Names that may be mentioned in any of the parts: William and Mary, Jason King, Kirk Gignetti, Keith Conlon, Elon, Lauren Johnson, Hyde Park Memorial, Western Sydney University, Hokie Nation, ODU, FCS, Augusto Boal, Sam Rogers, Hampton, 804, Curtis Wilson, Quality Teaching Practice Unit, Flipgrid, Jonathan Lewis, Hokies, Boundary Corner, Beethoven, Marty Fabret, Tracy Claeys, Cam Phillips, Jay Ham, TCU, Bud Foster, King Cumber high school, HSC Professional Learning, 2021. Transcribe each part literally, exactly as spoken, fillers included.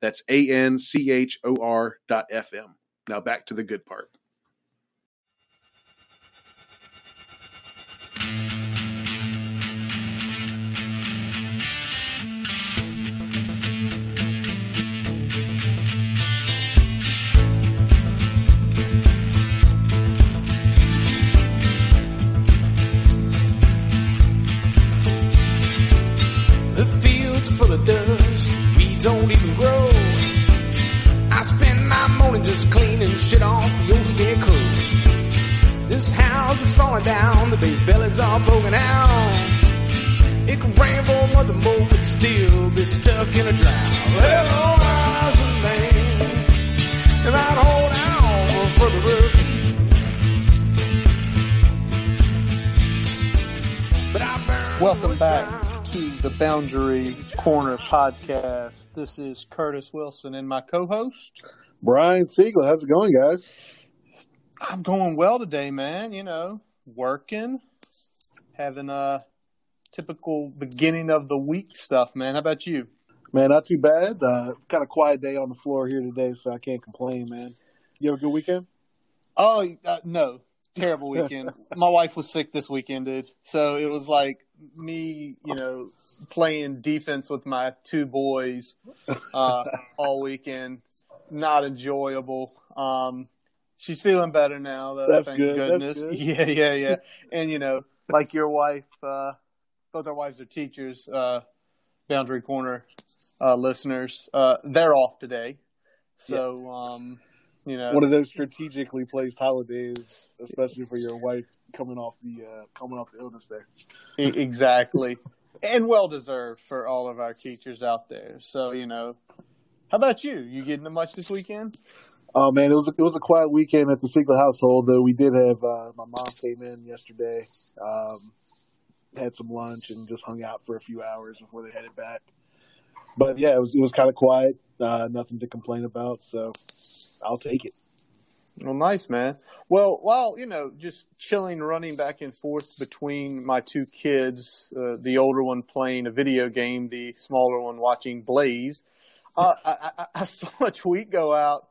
That's A-N-C-H-O-R dot F-M. Now back to the good part. The fields are full of dust, weeds don't even grow. I spend my morning just cleaning shit off the old scarecrow. This house is falling down, the bass belly's all broken out. It can rain for another more, but still be stuck in a drought. Hello, I was a man, and I'd hold out for the rookie. But I burned. Welcome back to the Boundary Corner podcast. This is Curtis Wilson and my co-host, Brian Siegler. How's it going, guys? I'm going well today, man. You know, working, having a typical beginning of the week stuff, man. How about you? Man, not too bad. Uh, it's kind of a quiet day on the floor here today, so I can't complain, man. You have a good weekend? Oh, uh, no. Terrible weekend. My wife was sick this weekend, dude. So it was like me, you know, playing defense with my two boys uh, all weekend. Not enjoyable. Um, she's feeling better now, though. That's thank good. goodness. That's good. Yeah, yeah, yeah. And, you know, like your wife, uh, both our wives are teachers, uh, Boundary Corner uh, listeners. Uh, they're off today. So, yeah. um You know, one of those strategically placed holidays, especially for your wife coming off the uh, coming off the illness there. Exactly, and well deserved for all of our teachers out there. So you know, how about you? You getting to much this weekend? Oh man, it was a, it was a quiet weekend at the Siegler household. Though we did have uh, my mom came in yesterday, um, had some lunch, and just hung out for a few hours before they headed back. But yeah, it was it was kind of quiet. Uh, nothing to complain about. So. I'll take it. Well, nice, man. Well, while, you know, just chilling, running back and forth between my two kids, uh, the older one playing a video game, the smaller one watching Blaze, uh, I, I, I saw a tweet go out.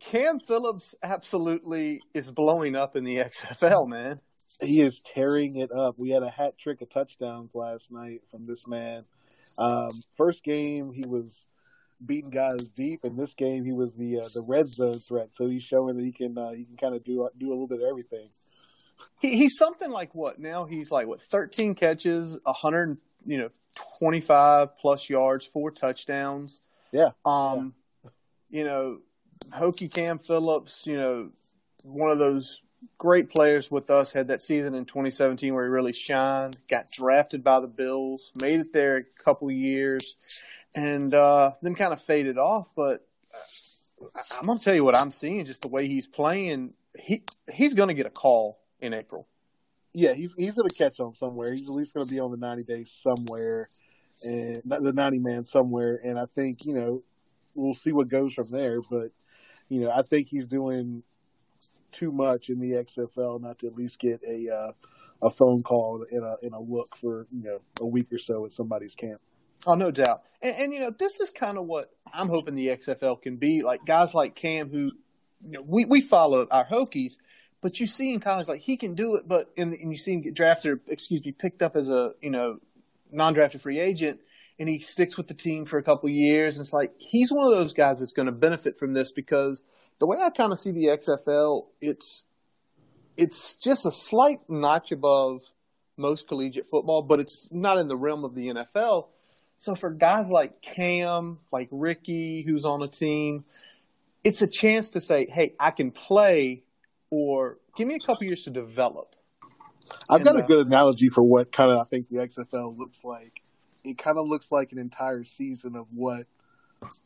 Cam Phillips absolutely is blowing up in the X F L, man. He is tearing it up. We had a hat trick of touchdowns last night from this man. Um, first game, he was beating guys deep. In this game, he was the uh, the red zone threat. So he's showing that he can uh, he can kind of do do a little bit of everything. He, he's something like what now? He's like what thirteen catches, a hundred you know twenty five plus yards, four touchdowns. Yeah. Um, yeah. You know, Hokie Cam Phillips. You know, one of those great players with us. Had that season in twenty seventeen where he really shined. Got drafted by the Bills. Made it there a couple years. And uh, then kind of faded off, but I'm going to tell you what I'm seeing, just the way he's playing. He He's going to get a call in April. Yeah, he's he's going to catch on somewhere. He's at least going to be on the ninety-day somewhere, and the ninety-man somewhere. And I think, you know, we'll see what goes from there. But, you know, I think he's doing too much in the X F L not to at least get a uh, a phone call and a, and a look for, you know, a week or so at somebody's camp. Oh, no doubt. And, and, you know, this is kind of what I'm hoping the X F L can be. Like, guys like Cam who, you know, we, we follow our Hokies, but you see in college, like, he can do it, but in the, and you see him get drafted or, excuse me, picked up as a, you know, non-drafted free agent, and he sticks with the team for a couple years. And it's like, he's one of those guys that's going to benefit from this because the way I kind of see the X F L, it's it's just a slight notch above most collegiate football, but it's not in the realm of the N F L. So for guys like Cam, like Ricky, who's on a team, it's a chance to say, hey, I can play, or give me a couple years to develop. I've and, got a uh, good analogy for what kind of I think the X F L looks like. It kind of looks like an entire season of what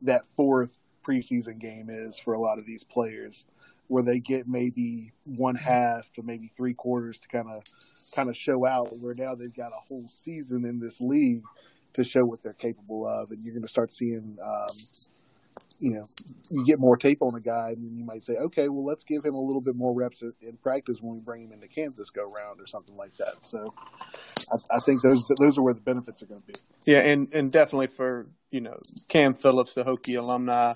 that fourth preseason game is for a lot of these players, where they get maybe one half to maybe three quarters to kind of kind of show out, where now they've got a whole season in this league to show what they're capable of. And you're going to start seeing, um, you know, you get more tape on a guy, and then you might say, okay, well, let's give him a little bit more reps in practice when we bring him into Kansas go round or something like that. So I, I think those those are where the benefits are going to be. Yeah, and, and definitely for, you know, Cam Phillips, the Hokie alumni,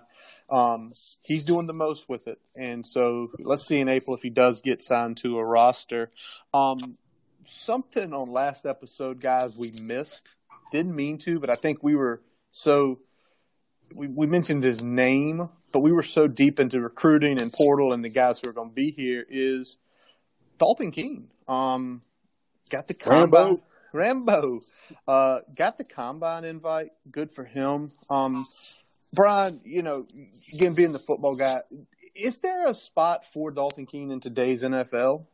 um, he's doing the most with it. And so let's see in April if he does get signed to a roster. Um, something on last episode, guys, we missed. Didn't mean to, but I think we were so we, – we mentioned his name, but we were so deep into recruiting and portal and the guys who are going to be here is Dalton Keene. Um, got the combine. Rambo. Rambo. Uh, got the combine invite. Good for him. Um, Brian, you know, again, being the football guy, is there a spot for Dalton Keene in today's N F L?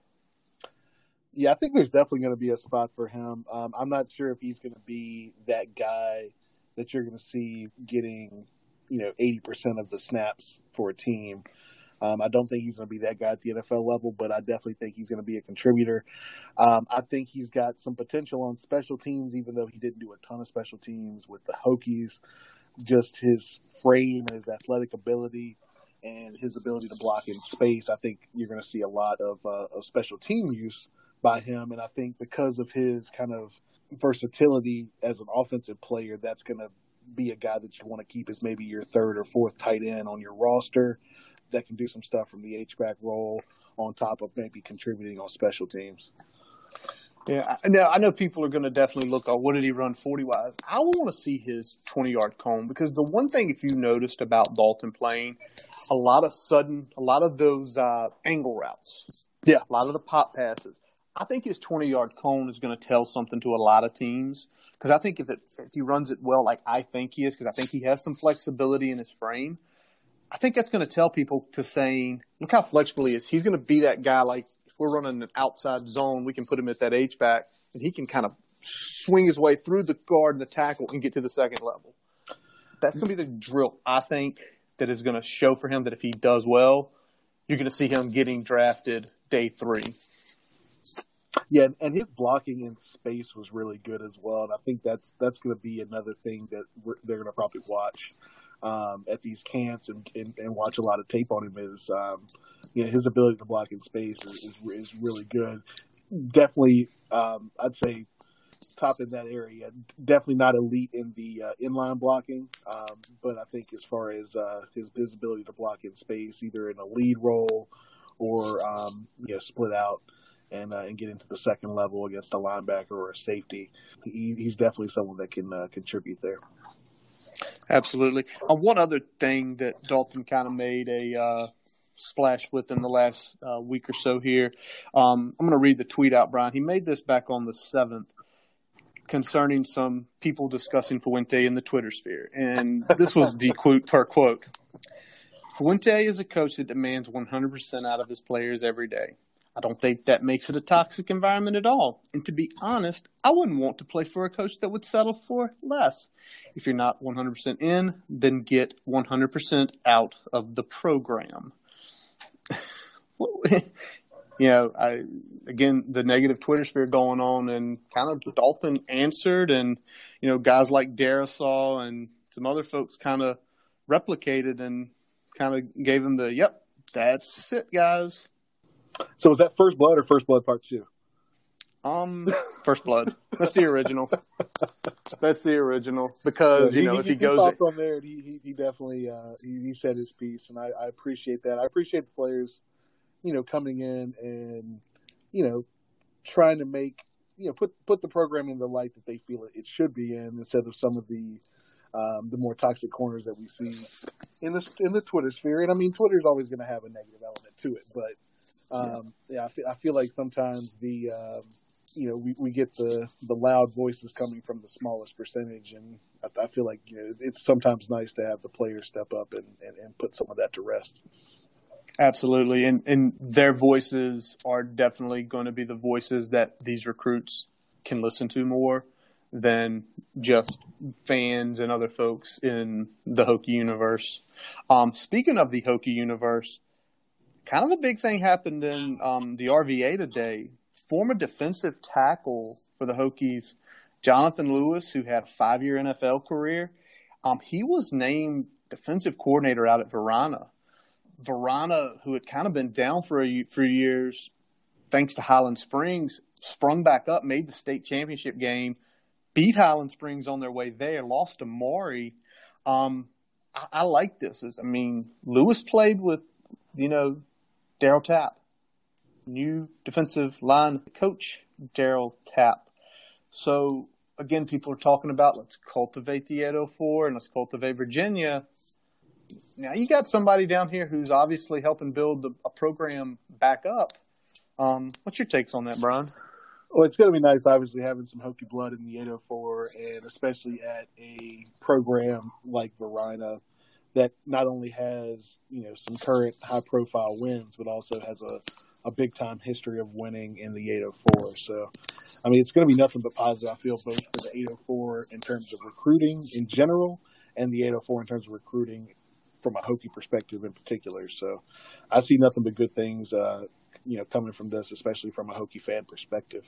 Yeah, I think there's definitely going to be a spot for him. Um, I'm not sure if he's going to be that guy that you're going to see getting, you know, eighty percent of the snaps for a team. Um, I don't think he's going to be that guy at the N F L level, but I definitely think he's going to be a contributor. Um, I think he's got some potential on special teams, even though he didn't do a ton of special teams with the Hokies. Just his frame and his athletic ability and his ability to block in space, I think you're going to see a lot of, uh, of special team use by him. And I think because of his kind of versatility as an offensive player, that's going to be a guy that you want to keep as maybe your third or fourth tight end on your roster that can do some stuff from the H-back role on top of maybe contributing on special teams. Yeah, now I know people are going to definitely look at what did he run forty-wise. I want to see his twenty-yard cone, because the one thing, if you noticed about Dalton playing, a lot of sudden, a lot of those uh, angle routes, yeah, a lot of the pop passes, I think his twenty-yard cone is going to tell something to a lot of teams, because I think if, it, if he runs it well, like I think he is, because I think he has some flexibility in his frame, I think that's going to tell people to saying, look how flexible he is. He's going to be that guy, like if we're running an outside zone, we can put him at that H-back, and he can kind of swing his way through the guard and the tackle and get to the second level. That's going to be the drill, I think, that is going to show for him that if he does well, you're going to see him getting drafted day three. Yeah, and his blocking in space was really good as well, and I think that's that's going to be another thing that we're, they're going to probably watch um, at these camps and, and, and watch a lot of tape on him is, um, you know, his ability to block in space is, is, is really good. Definitely, um, I'd say top in that area. Definitely not elite in the uh, inline blocking, um, but I think as far as uh, his, his ability to block in space, either in a lead role or um, you know, split out, and uh, and get into the second level against a linebacker or a safety. He, he's definitely someone that can uh, contribute there. Absolutely. Uh, one other thing that Dalton kind of made a uh, splash with in the last uh, week or so here, um, I'm going to read the tweet out, Brian. He made this back on the seventh concerning some people discussing Fuente in the Twitter sphere. And this was the quote per quote. Fuente is a coach that demands one hundred percent out of his players every day. I don't think that makes it a toxic environment at all. And to be honest, I wouldn't want to play for a coach that would settle for less. If you're not one hundred percent in, then get one hundred percent out of the program. You know, I again, the negative Twitter sphere going on, and kind of Dalton answered, and, you know, guys like Darisaw and some other folks kind of replicated and kind of gave him the, yep, that's it, guys. So was that First Blood or First Blood Part Two? Um, First Blood. That's the original. That's the original, because yeah, you know he, if he, he goes popped on there, he he, he definitely uh, he, he said his piece, and I, I appreciate that. I appreciate the players, you know, coming in and, you know, trying to make, you know, put put the program in the light that they feel it, it should be in, instead of some of the um, the more toxic corners that we see in the in the Twitter sphere. And I mean, Twitter's always going to have a negative element to it, but. Um, yeah, I feel, I feel like sometimes the, um, you know, we, we get the, the loud voices coming from the smallest percentage. And I, I feel like, you know, it's sometimes nice to have the players step up and, and, and put some of that to rest. Absolutely. And, and their voices are definitely going to be the voices that these recruits can listen to more than just fans and other folks in the Hokie universe. Um, speaking of the Hokie universe, kind of a big thing happened in um, the R V A today. Former defensive tackle for the Hokies, Jonathan Lewis, who had a five-year N F L career, um, he was named defensive coordinator out at Verona. Verona, who had kind of been down for a few years, thanks to Highland Springs, sprung back up, made the state championship game, beat Highland Springs on their way there, lost to Maury. Um, I, I like this. It's, I mean, Lewis played with, you know, Daryl Tapp, new defensive line coach Daryl Tapp. So, again, people are talking about let's cultivate the eight oh four and let's cultivate Virginia. Now, you got somebody down here who's obviously helping build a, a program back up. Um, what's your takes on that, Brian? Well, it's going to be nice, obviously, having some Hokie blood in the eight oh four, and especially at a program like Verona that not only has, you know, some current high-profile wins, but also has a, a big-time history of winning in the eight oh four. So, I mean, it's going to be nothing but positive, I feel, both for the eight oh four in terms of recruiting in general and the eight oh four in terms of recruiting from a Hokie perspective in particular. So I see nothing but good things, uh, you know, coming from this, especially from a Hokie fan perspective.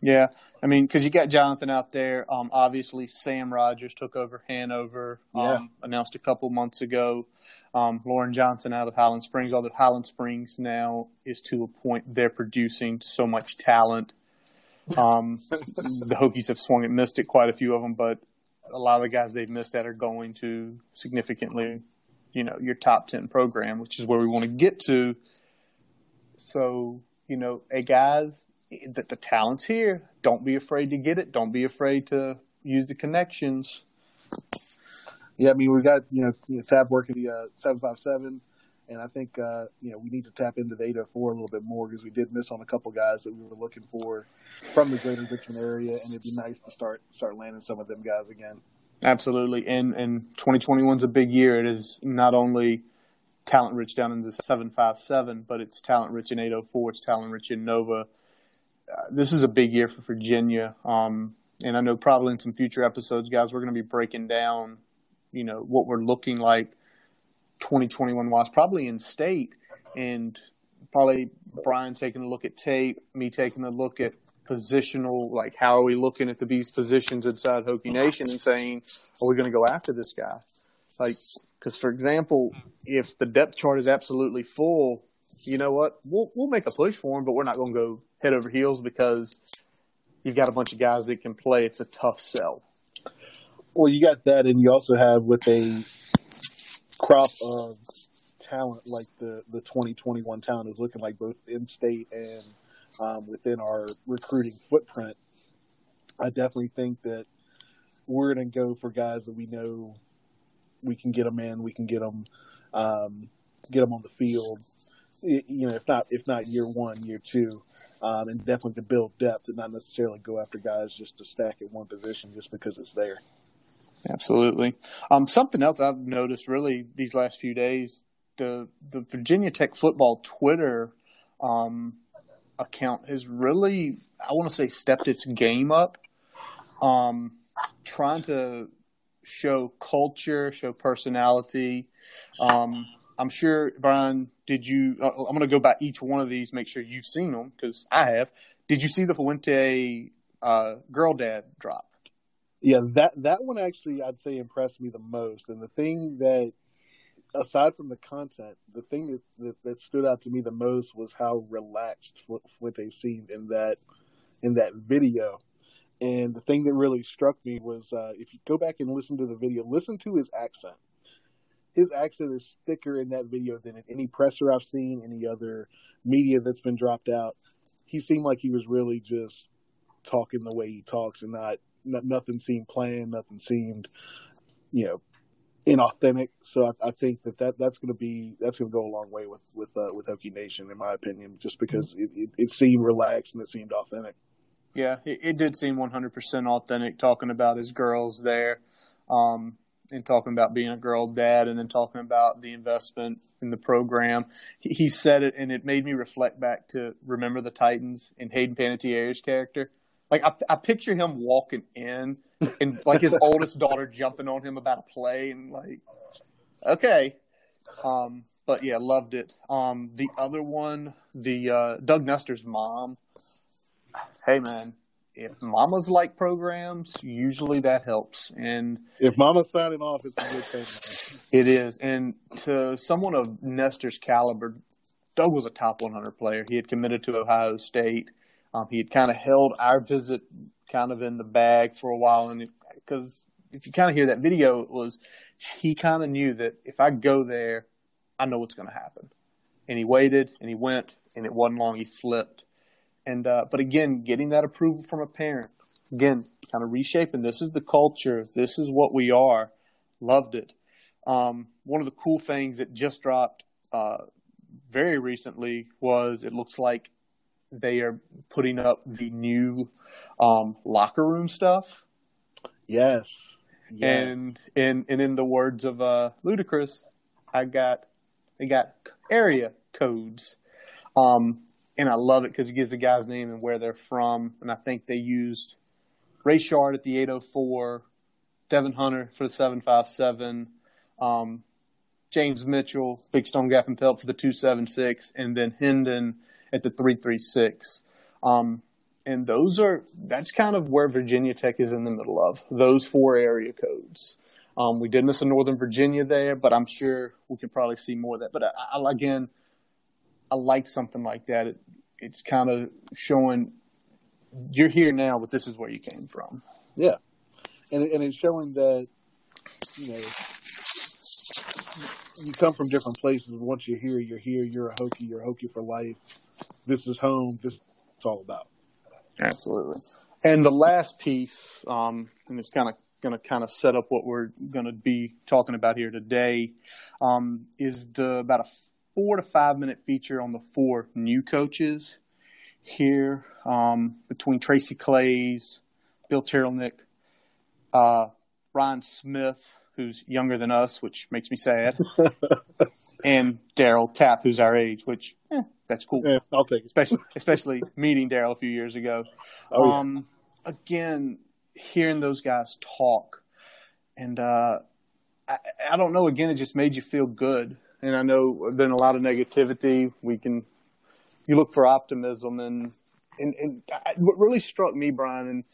Yeah. I mean, because you got Jonathan out there. Um, obviously, Sam Rogers took over Hanover, um, yeah. announced a couple months ago. Um, Lauren Johnson out of Highland Springs, although Highland Springs now is to a point they're producing so much talent. Um, the Hokies have swung and missed it, quite a few of them, but a lot of the guys they've missed that are going to significantly, you know, your top ten program, which is where we want to get to. So, you know, hey, guys, the, the talent's here. Don't be afraid to get it. Don't be afraid to use the connections. Yeah, I mean, we've got, you know, you know Tapp working the uh, seven five seven, and I think, uh, you know, we need to tap into the eight oh four a little bit more because we did miss on a couple guys that we were looking for from the greater Richmond area, and it'd be nice to start start landing some of them guys again. Absolutely, and and twenty twenty-one is a big year. It is not only talent-rich down in the seven five seven, but it's talent-rich in eight oh four. It's talent-rich in Nova. Uh, this is a big year for Virginia, um, and I know probably in some future episodes, guys, we're going to be breaking down, you know, what we're looking like twenty twenty-one-wise, probably in state, and probably Brian taking a look at tape, me taking a look at positional, like how are we looking at the these positions inside Hokie Nation and saying, are we going to go after this guy? Like, because for example, if the depth chart is absolutely full, you know what? We'll we'll make a push for him, but we're not going to go head over heels because you've got a bunch of guys that can play. It's a tough sell. Well, you got that, and you also have with a crop of talent like the the twenty twenty-one talent is looking like both in state and Um, within our recruiting footprint, I definitely think that we're going to go for guys that we know we can get them in, we can get them, um, get them on the field. It, you know, if not, if not year one, year two, um, and definitely to build depth and not necessarily go after guys just to stack at one position just because it's there. Absolutely. Um, something else I've noticed really these last few days, the the Virginia Tech football Twitter Um, account has really, I want to say, stepped its game up, um, trying to show culture, show personality. Um, I'm sure, Brian, did you, uh, I'm going to go by each one of these, make sure you've seen them, because I have. Did you see the Fuente uh, Girl Dad drop? Yeah, that, that one actually, I'd say, impressed me the most. And the thing that, aside from the content, the thing that, that, that stood out to me the most was how relaxed Fuente seemed in that in that video. And the thing that really struck me was uh, if you go back and listen to the video, listen to his accent. His accent is thicker in that video than in any presser I've seen, any other media that's been dropped out. He seemed like he was really just talking the way he talks, and not, not nothing seemed planned, nothing seemed, you know, inauthentic. So I, I think that, that that's going to be that's going to go a long way with with uh, with Hokie Nation, in my opinion, just because it, it, it seemed relaxed and it seemed authentic. Yeah, it, it did seem one hundred percent authentic, talking about his girls there, um, and talking about being a girl dad, and then talking about the investment in the program. He, he said it, and it made me reflect back to Remember the Titans and Hayden Panettieri's character. Like I, I picture him walking in and like his oldest daughter jumping on him about a play, and like, okay. Um, but yeah, loved it. Um, the other one, the uh, Doug Nestor's mom. Hey man, if mamas like programs, usually that helps. And if mama's signing off, it's a good thing. It is. And to someone of Nestor's caliber, Doug was a top one hundred player. He had committed to Ohio State. Um, he had kind of held our visit kind of in the bag for a while. And because if you kind of hear that video, it was he kind of knew that if I go there, I know what's going to happen. And he waited and he went, and it wasn't long. He flipped. And uh, but again, getting that approval from a parent, again, kind of reshaping. This is the culture. This is what we are. Loved it. Um, one of the cool things that just dropped uh, very recently was it looks like they are putting up the new um, locker room stuff. Yes. yes. And, and and in the words of uh, Ludacris, I got they got area codes. Um, and I love it because it gives the guy's name and where they're from. And I think they used Ray Shard at the eight oh four, Devin Hunter for the seven five seven, um, James Mitchell, Big Stone Gap and Pelt for the two seven six, and then Hendon at the three three six. Um, and those are – that's kind of where Virginia Tech is in the middle of, those four area codes. Um, we did miss a Northern Virginia there, but I'm sure we could probably see more of that. But, I, I, again, I like something like that. It, it's kind of showing you're here now, but this is where you came from. Yeah. And, and it's showing that, you know, you come from different places. Once you're here, you're here. You're a Hokie. You're a Hokie for life. This is home. This is what it's all about. Absolutely. And the last piece, um, and it's kind of going to kind of set up what we're going to be talking about here today, um, is the about a four to five minute feature on the four new coaches here um, between Tracy Claeys, Bill Teerlinck, uh, Ryan Smith, who's younger than us, which makes me sad, and Daryl Tapp, who's our age, which eh, that's cool. Yeah, I'll take it. Especially, especially meeting Daryl a few years ago. Oh, um, yeah. Again, hearing those guys talk, and uh, I, I don't know, again, it just made you feel good. And I know there's been a lot of negativity. We can – you look for optimism. And, and, and I, what really struck me, Brian, and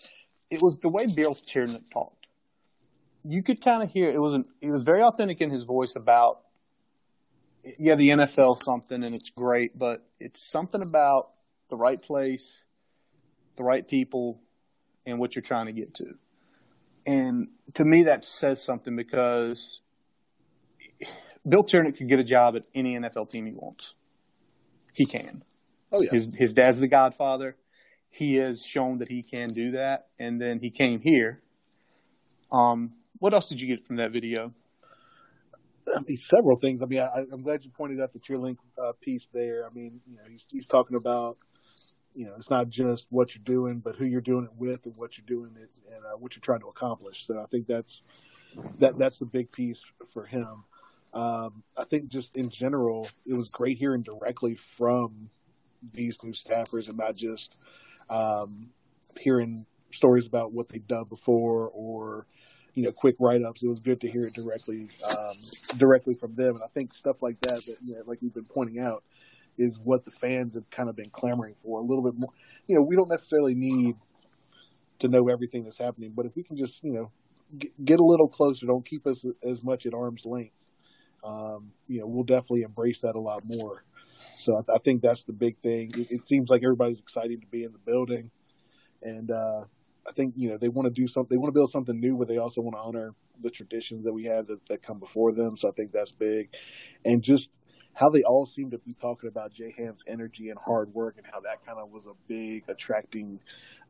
it was the way Bill Teerlinck talked. You could kind of hear it was an, it was very authentic in his voice about, yeah, the N F L something, and it's great, but it's something about the right place, the right people, and what you're trying to get to. And to me, that says something because Bill Teerlinck could get a job at any N F L team he wants. He can. Oh yeah. His his dad's the Godfather. He has shown that he can do that, and then he came here. Um. What else did you get from that video? I mean, several things. I mean, I, I'm glad you pointed out the Teerlinck uh, piece there. I mean, you know, he's, he's talking about, you know, it's not just what you're doing, but who you're doing it with and what you're doing it and uh, what you're trying to accomplish. So I think that's that that's the big piece for him. Um, I think just in general, it was great hearing directly from these new staffers and not just um, hearing stories about what they've done before or, you know, quick write-ups. It was good to hear it directly, um, directly from them. And I think stuff like that, that you know, like we've been pointing out, is what the fans have kind of been clamoring for a little bit more. You know, we don't necessarily need to know everything that's happening, but if we can just, you know, get, get a little closer, don't keep us as much at arm's length, um, you know, we'll definitely embrace that a lot more. So I, th- I think that's the big thing. It, it seems like everybody's excited to be in the building. And, uh, I think, you know, they want to do something, they want to build something new, but they also want to honor the traditions that we have that, that come before them. So I think that's big. And just how they all seem to be talking about Jay Ham's energy and hard work and how that kind of was a big attracting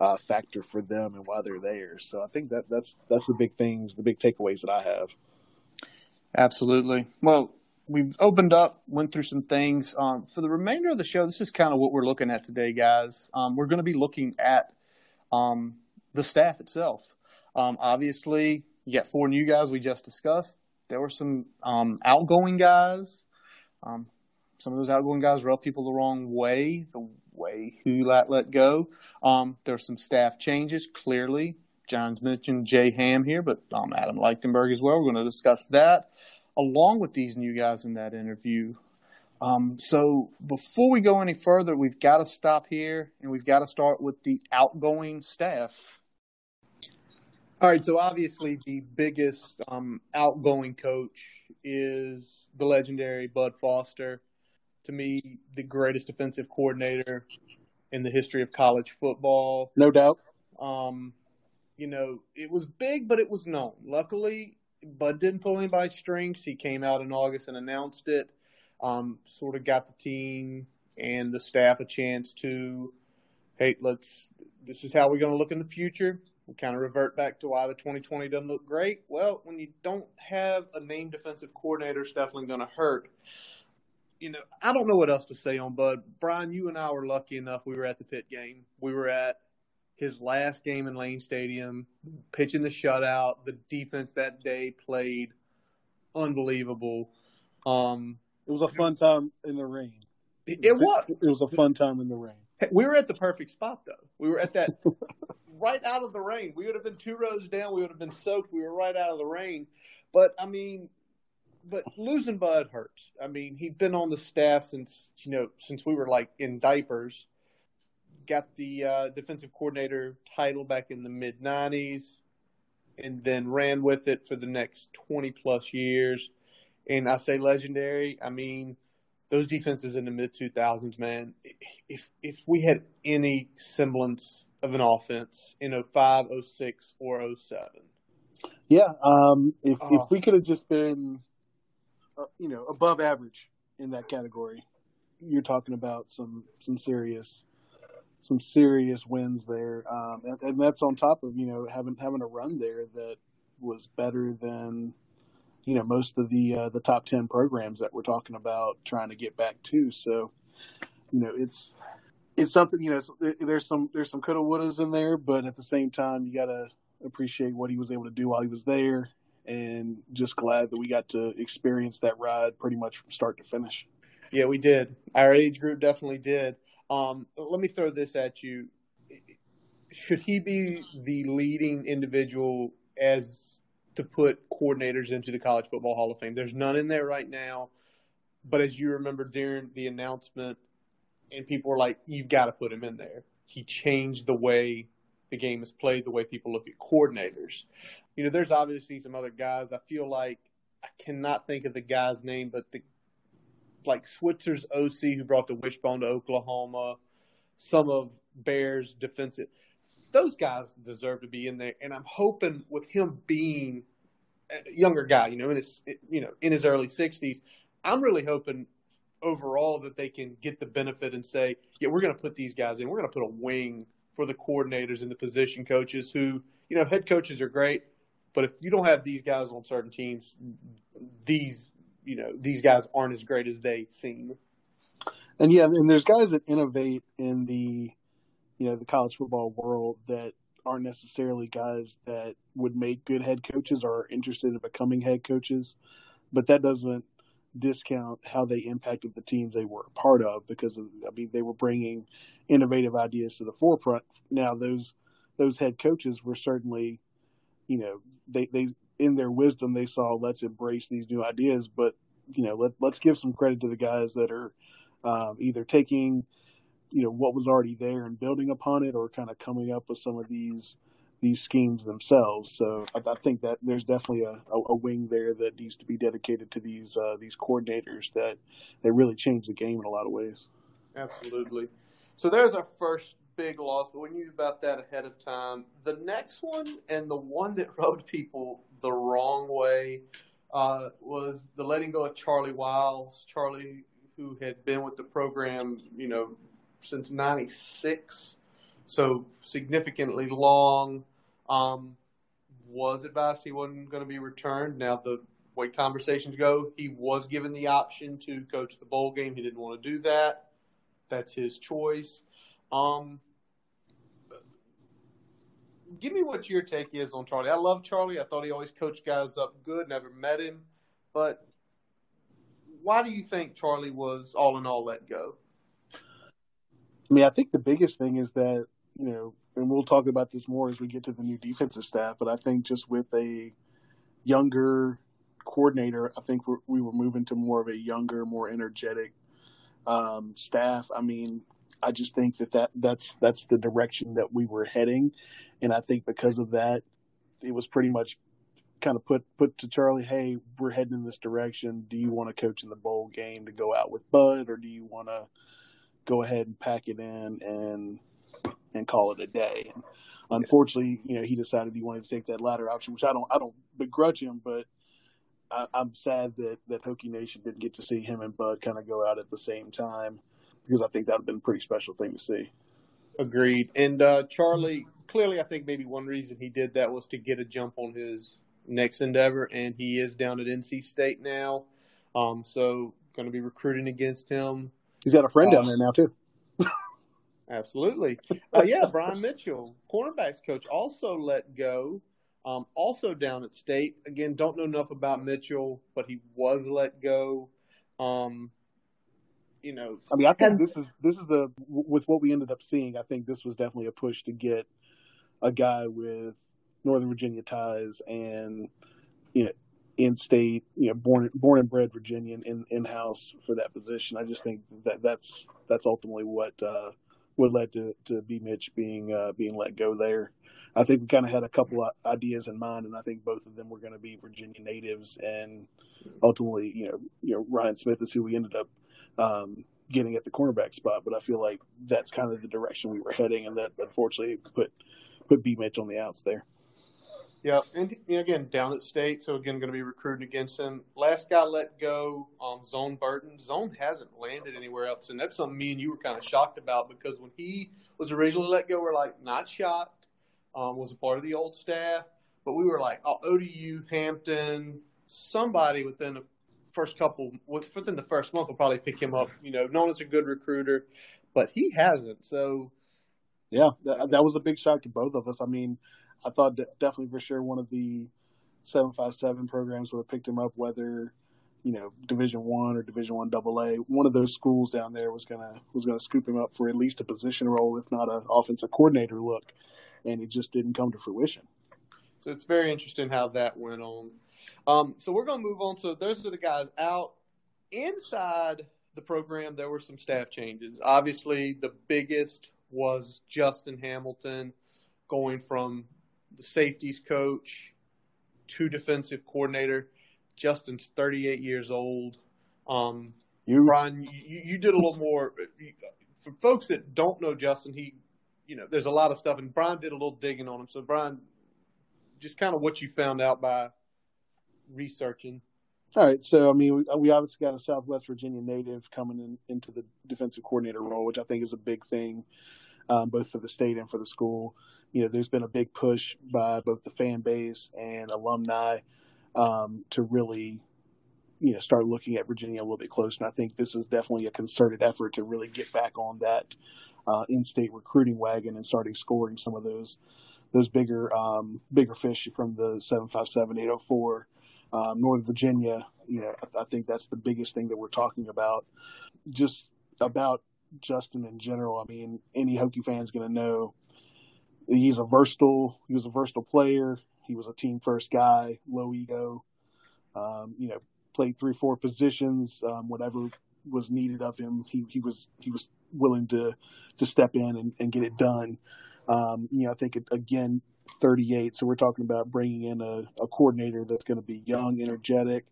uh, factor for them and why they're there. So I think that that's, that's the big things, the big takeaways that I have. Absolutely. Well, we've opened up, went through some things um, for the remainder of the show. This is kind of what we're looking at today, guys. Um, we're going to be looking at um, the staff itself. Um, obviously, you got four new guys we just discussed. There were some um, outgoing guys. Um, some of those outgoing guys rubbed people the wrong way, the way who let, let go. Um, there were some staff changes, clearly. John's mentioned Jay Ham here, but I'm Adam Lichtenberg as well. We're going to discuss that along with these new guys in that interview. Um, so before we go any further, we've got to stop here, and we've got to start with the outgoing staff. All right, so obviously the biggest um, outgoing coach is the legendary Bud Foster. To me, the greatest defensive coordinator in the history of college football. No doubt. Um, you know, it was big, but it was known. Luckily, Bud didn't pull anybody's strings. He came out in August and announced it, um, sort of got the team and the staff a chance to, hey, let's – this is how we're going to look in the future. We kind of revert back to why the twenty twenty doesn't look great. Well, when you don't have a named defensive coordinator, it's definitely going to hurt. You know, I don't know what else to say on Bud. Brian, you and I were lucky enough. We were at the Pitt game. We were at his last game in Lane Stadium, pitching the shutout. The defense that day played unbelievable. Um, it was a fun time in the rain. It, it was. It was a fun time in the rain. We were at the perfect spot, though. We were at that – right out of the rain. We would have been two rows down. We would have been soaked. We were right out of the rain. But, I mean, but losing Bud hurts. I mean, he'd been on the staff since, you know, since we were, like, in diapers. Got the uh, defensive coordinator title back in the mid nineties and then ran with it for the next twenty-plus years. And I say legendary. I mean, those defenses in the mid two thousands, man, if if we had any semblance of an offense in oh five, oh six, or oh seven. Yeah, um, if oh. if we could have just been, uh, you know, above average in that category, you're talking about some some serious some serious wins there, um, and, and that's on top of you know having having a run there that was better than you know most of the uh, the top ten programs that we're talking about trying to get back to. So, you know, it's. It's something, you know, there's some there's some coulda wouldas in there, but at the same time, you got to appreciate what he was able to do while he was there and just glad that we got to experience that ride pretty much from start to finish. Yeah, we did. Our age group definitely did. Um, let me throw this at you. Should he be the leading individual as to put coordinators into the College Football Hall of Fame? There's none in there right now, but as you remember during the announcement, and people were like, you've got to put him in there. He changed the way the game is played, the way people look at coordinators. You know, there's obviously some other guys. I feel like I cannot think of the guy's name, but the like Switzer's O C who brought the wishbone to Oklahoma, some of Bears' defensive. Those guys deserve to be in there, and I'm hoping with him being a younger guy, you know, in his, you know, in his early sixties, I'm really hoping – overall that they can get the benefit and say, yeah, we're going to put these guys in. We're going to put a wing for the coordinators and the position coaches who, you know, head coaches are great, but if you don't have these guys on certain teams, these, you know, these guys aren't as great as they seem. And, yeah, and there's guys that innovate in the, you know, the college football world that aren't necessarily guys that would make good head coaches or are interested in becoming head coaches, but that doesn't discount how they impacted the teams they were a part of because I mean they were bringing innovative ideas to the forefront. Now those those head coaches were certainly, you know, they they in their wisdom they saw let's embrace these new ideas, but you know let let's give some credit to the guys that are um, either taking you know what was already there and building upon it or kind of coming up with some of these these schemes themselves. So I, I think that there's definitely a, a, a wing there that needs to be dedicated to these uh, these coordinators that they really change the game in a lot of ways. Absolutely. So there's our first big loss, but we knew about that ahead of time. The next one and the one that rubbed people the wrong way uh, was the letting go of Charlie Wiles. Charlie, who had been with the program, you know, since ninety-six, so significantly long. Um, was advised he wasn't going to be returned. Now, the way conversations go, he was given the option to coach the bowl game. He didn't want to do that. That's his choice. Um, give me what your take is on Charlie. I love Charlie. I thought he always coached guys up good. Never met him. But why do you think Charlie was all in all let go? I mean, I think the biggest thing is that, you know, and we'll talk about this more as we get to the new defensive staff, but I think just with a younger coordinator, I think we're, we were moving to more of a younger, more energetic um, staff. I mean, I just think that, that that's that's the direction that we were heading, and I think because of that, it was pretty much kind of put, put to Charlie, hey, we're heading in this direction. Do you want to coach in the bowl game to go out with Bud, or do you want to go ahead and pack it in and and call it a day? And unfortunately, you know, he decided he wanted to take that latter option, which I don't I don't begrudge him, but I, I'm sad that, that Hokie Nation didn't get to see him and Bud kind of go out at the same time, because I think that would have been a pretty special thing to see. Agreed. And uh, Charlie, clearly I think maybe one reason he did that was to get a jump on his next endeavor, and he is down at N C State now. Um, so going to be recruiting against him. He's got a friend uh, down there now too. Absolutely. Uh, yeah, Brian Mitchell, cornerbacks coach, also let go, um, also down at State. Again, don't know enough about Mitchell, but he was let go. Um, you know, I mean, I think this is this is a with what we ended up seeing. I think this was definitely a push to get a guy with Northern Virginia ties and, you know, in-state, you know, born born and bred Virginian in in-house for that position. I just think that that's that's ultimately what uh, what led to to B. Mitch being uh, being let go there. I think we kind of had a couple of ideas in mind, and I think both of them were going to be Virginia natives, and ultimately, you know, you know, Ryan Smith is who we ended up um, getting at the cornerback spot. But I feel like that's kind of the direction we were heading, and that unfortunately put put B. Mitch on the outs there. Yeah, and you know, again, down at State, so again, going to be recruiting against him. Last guy let go, um, Zone Burton. Zone hasn't landed anywhere else, and that's something me and you were kind of shocked about, because when he was originally let go, we we're like, not shocked, um, was a part of the old staff, but we were like, oh, O D U, Hampton, somebody within the first couple, within the first month will probably pick him up, you know, known as a good recruiter, but he hasn't, so. Yeah, that, that was a big shock to both of us. I mean, I thought definitely for sure one of the seven five seven programs would have picked him up, whether, you know, Division One or Division One double A. One of those schools down there was gonna was gonna scoop him up for at least a position role, if not an offensive coordinator look, and it just didn't come to fruition. So it's very interesting how that went on. Um, so we're gonna move on. So those are the guys out. Inside the program, there were some staff changes. Obviously, the biggest was Justin Hamilton going from the safeties coach to defensive coordinator. Justin's thirty-eight years old. Um, you, Brian, you, you did a little more. For folks that don't know Justin, he, you know, there's a lot of stuff, and Brian did a little digging on him. So, Brian, just kind of what you found out by researching. All right. So, I mean, we, we obviously got a Southwest Virginia native coming in, into the defensive coordinator role, which I think is a big thing. Um, both for the state and for the school. You know, there's been a big push by both the fan base and alumni um, to really, you know, start looking at Virginia a little bit closer. And I think this is definitely a concerted effort to really get back on that uh, in-state recruiting wagon and starting scoring some of those those bigger um, bigger fish from the seven five seven, eight oh four, um, Northern Virginia. You know, I, I think that's the biggest thing that we're talking about. Just about Justin in general, I mean, any Hokie fan's going to know he's a versatile, he was a versatile player. He was a team first guy, low ego, um, you know, played three, four positions, um, whatever was needed of him. He, he was, he was willing to, to step in and, and get it done. Um, you know, I think it, again, thirty-eight. So we're talking about bringing in a, a coordinator that's going to be young, energetic,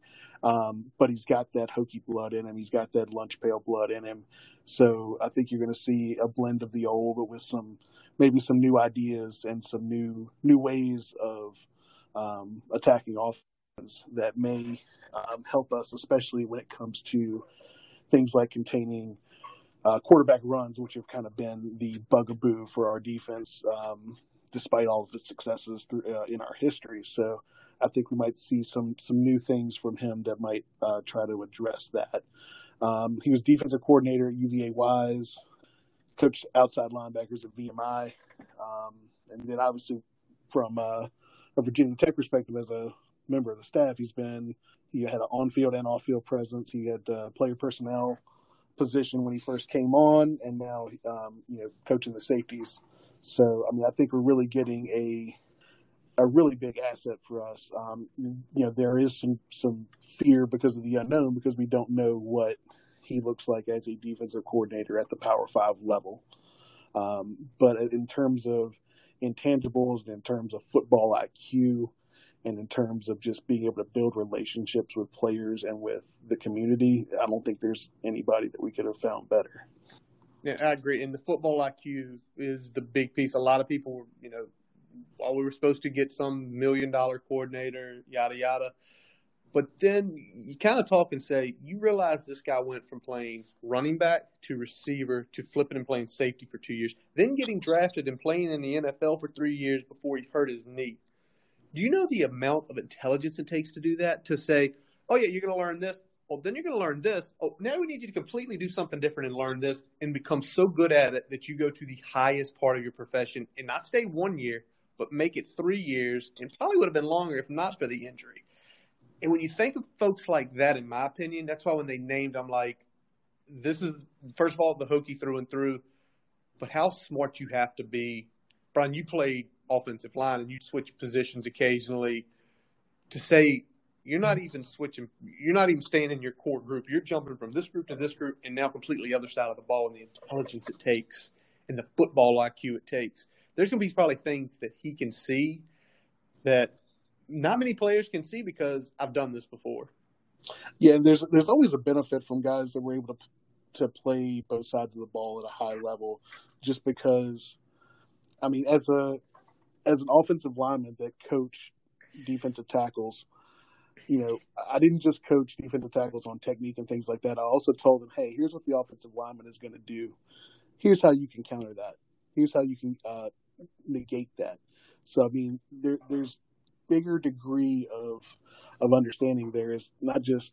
um, but he's got that Hokie blood in him. He's got that lunch pail blood in him. So I think you're going to see a blend of the old, but with some maybe some new ideas and some new new ways of um, attacking offense that may um, help us, especially when it comes to things like containing uh, quarterback runs, which have kind of been the bugaboo for our defense. Um, despite all of the successes through, uh, in our history. So I think we might see some some new things from him that might uh, try to address that. Um, he was defensive coordinator at U V A-Wise, coached outside linebackers at V M I, um, and then obviously from uh, a Virginia Tech perspective as a member of the staff, he's been he had an on-field and off-field presence. He had uh, player personnel position when he first came on, and now um, you know coaching the safeties So, I mean, I think we're really getting a a really big asset for us. Um, you know, there is some, some fear because of the unknown, because we don't know what he looks like as a defensive coordinator at the Power Five level. Um, but in terms of intangibles and in terms of football I Q and in terms of just being able to build relationships with players and with the community, I don't think there's anybody that we could have found better. Yeah, I agree. And the football I Q is the big piece. A lot of people, you know, while we were supposed to get some million-dollar coordinator, yada, yada, but then you kind of talk and say, you realize this guy went from playing running back to receiver to flipping and playing safety for two years, then getting drafted and playing in the N F L for three years before he hurt his knee. Do you know the amount of intelligence it takes to do that? To say, oh, yeah, you're going to learn this. Well, then you're going to learn this. Oh, now we need you to completely do something different and learn this and become so good at it that you go to the highest part of your profession and not stay one year, but make it three years and probably would have been longer if not for the injury. And when you think of folks like that, in my opinion, that's why when they named, I'm like, this is, first of all, the Hokie through and through, but how smart you have to be. Brian, you played offensive line and you switch positions occasionally. To say you're not even switching, you're not even staying in your core group. You're jumping from this group to this group and now completely other side of the ball, and the intelligence it takes and the football I Q it takes. There's going to be probably things that he can see that not many players can see because I've done this before. Yeah, and there's there's always a benefit from guys that were able to to play both sides of the ball at a high level, just because, I mean, as a as an offensive lineman that coached defensive tackles, you know, I didn't just coach defensive tackles on technique and things like that. I also told them, hey, here's what the offensive lineman is going to do. Here's how you can counter that. Here's how you can uh, negate that. So, I mean, there, there's bigger degree of of understanding there. Is not just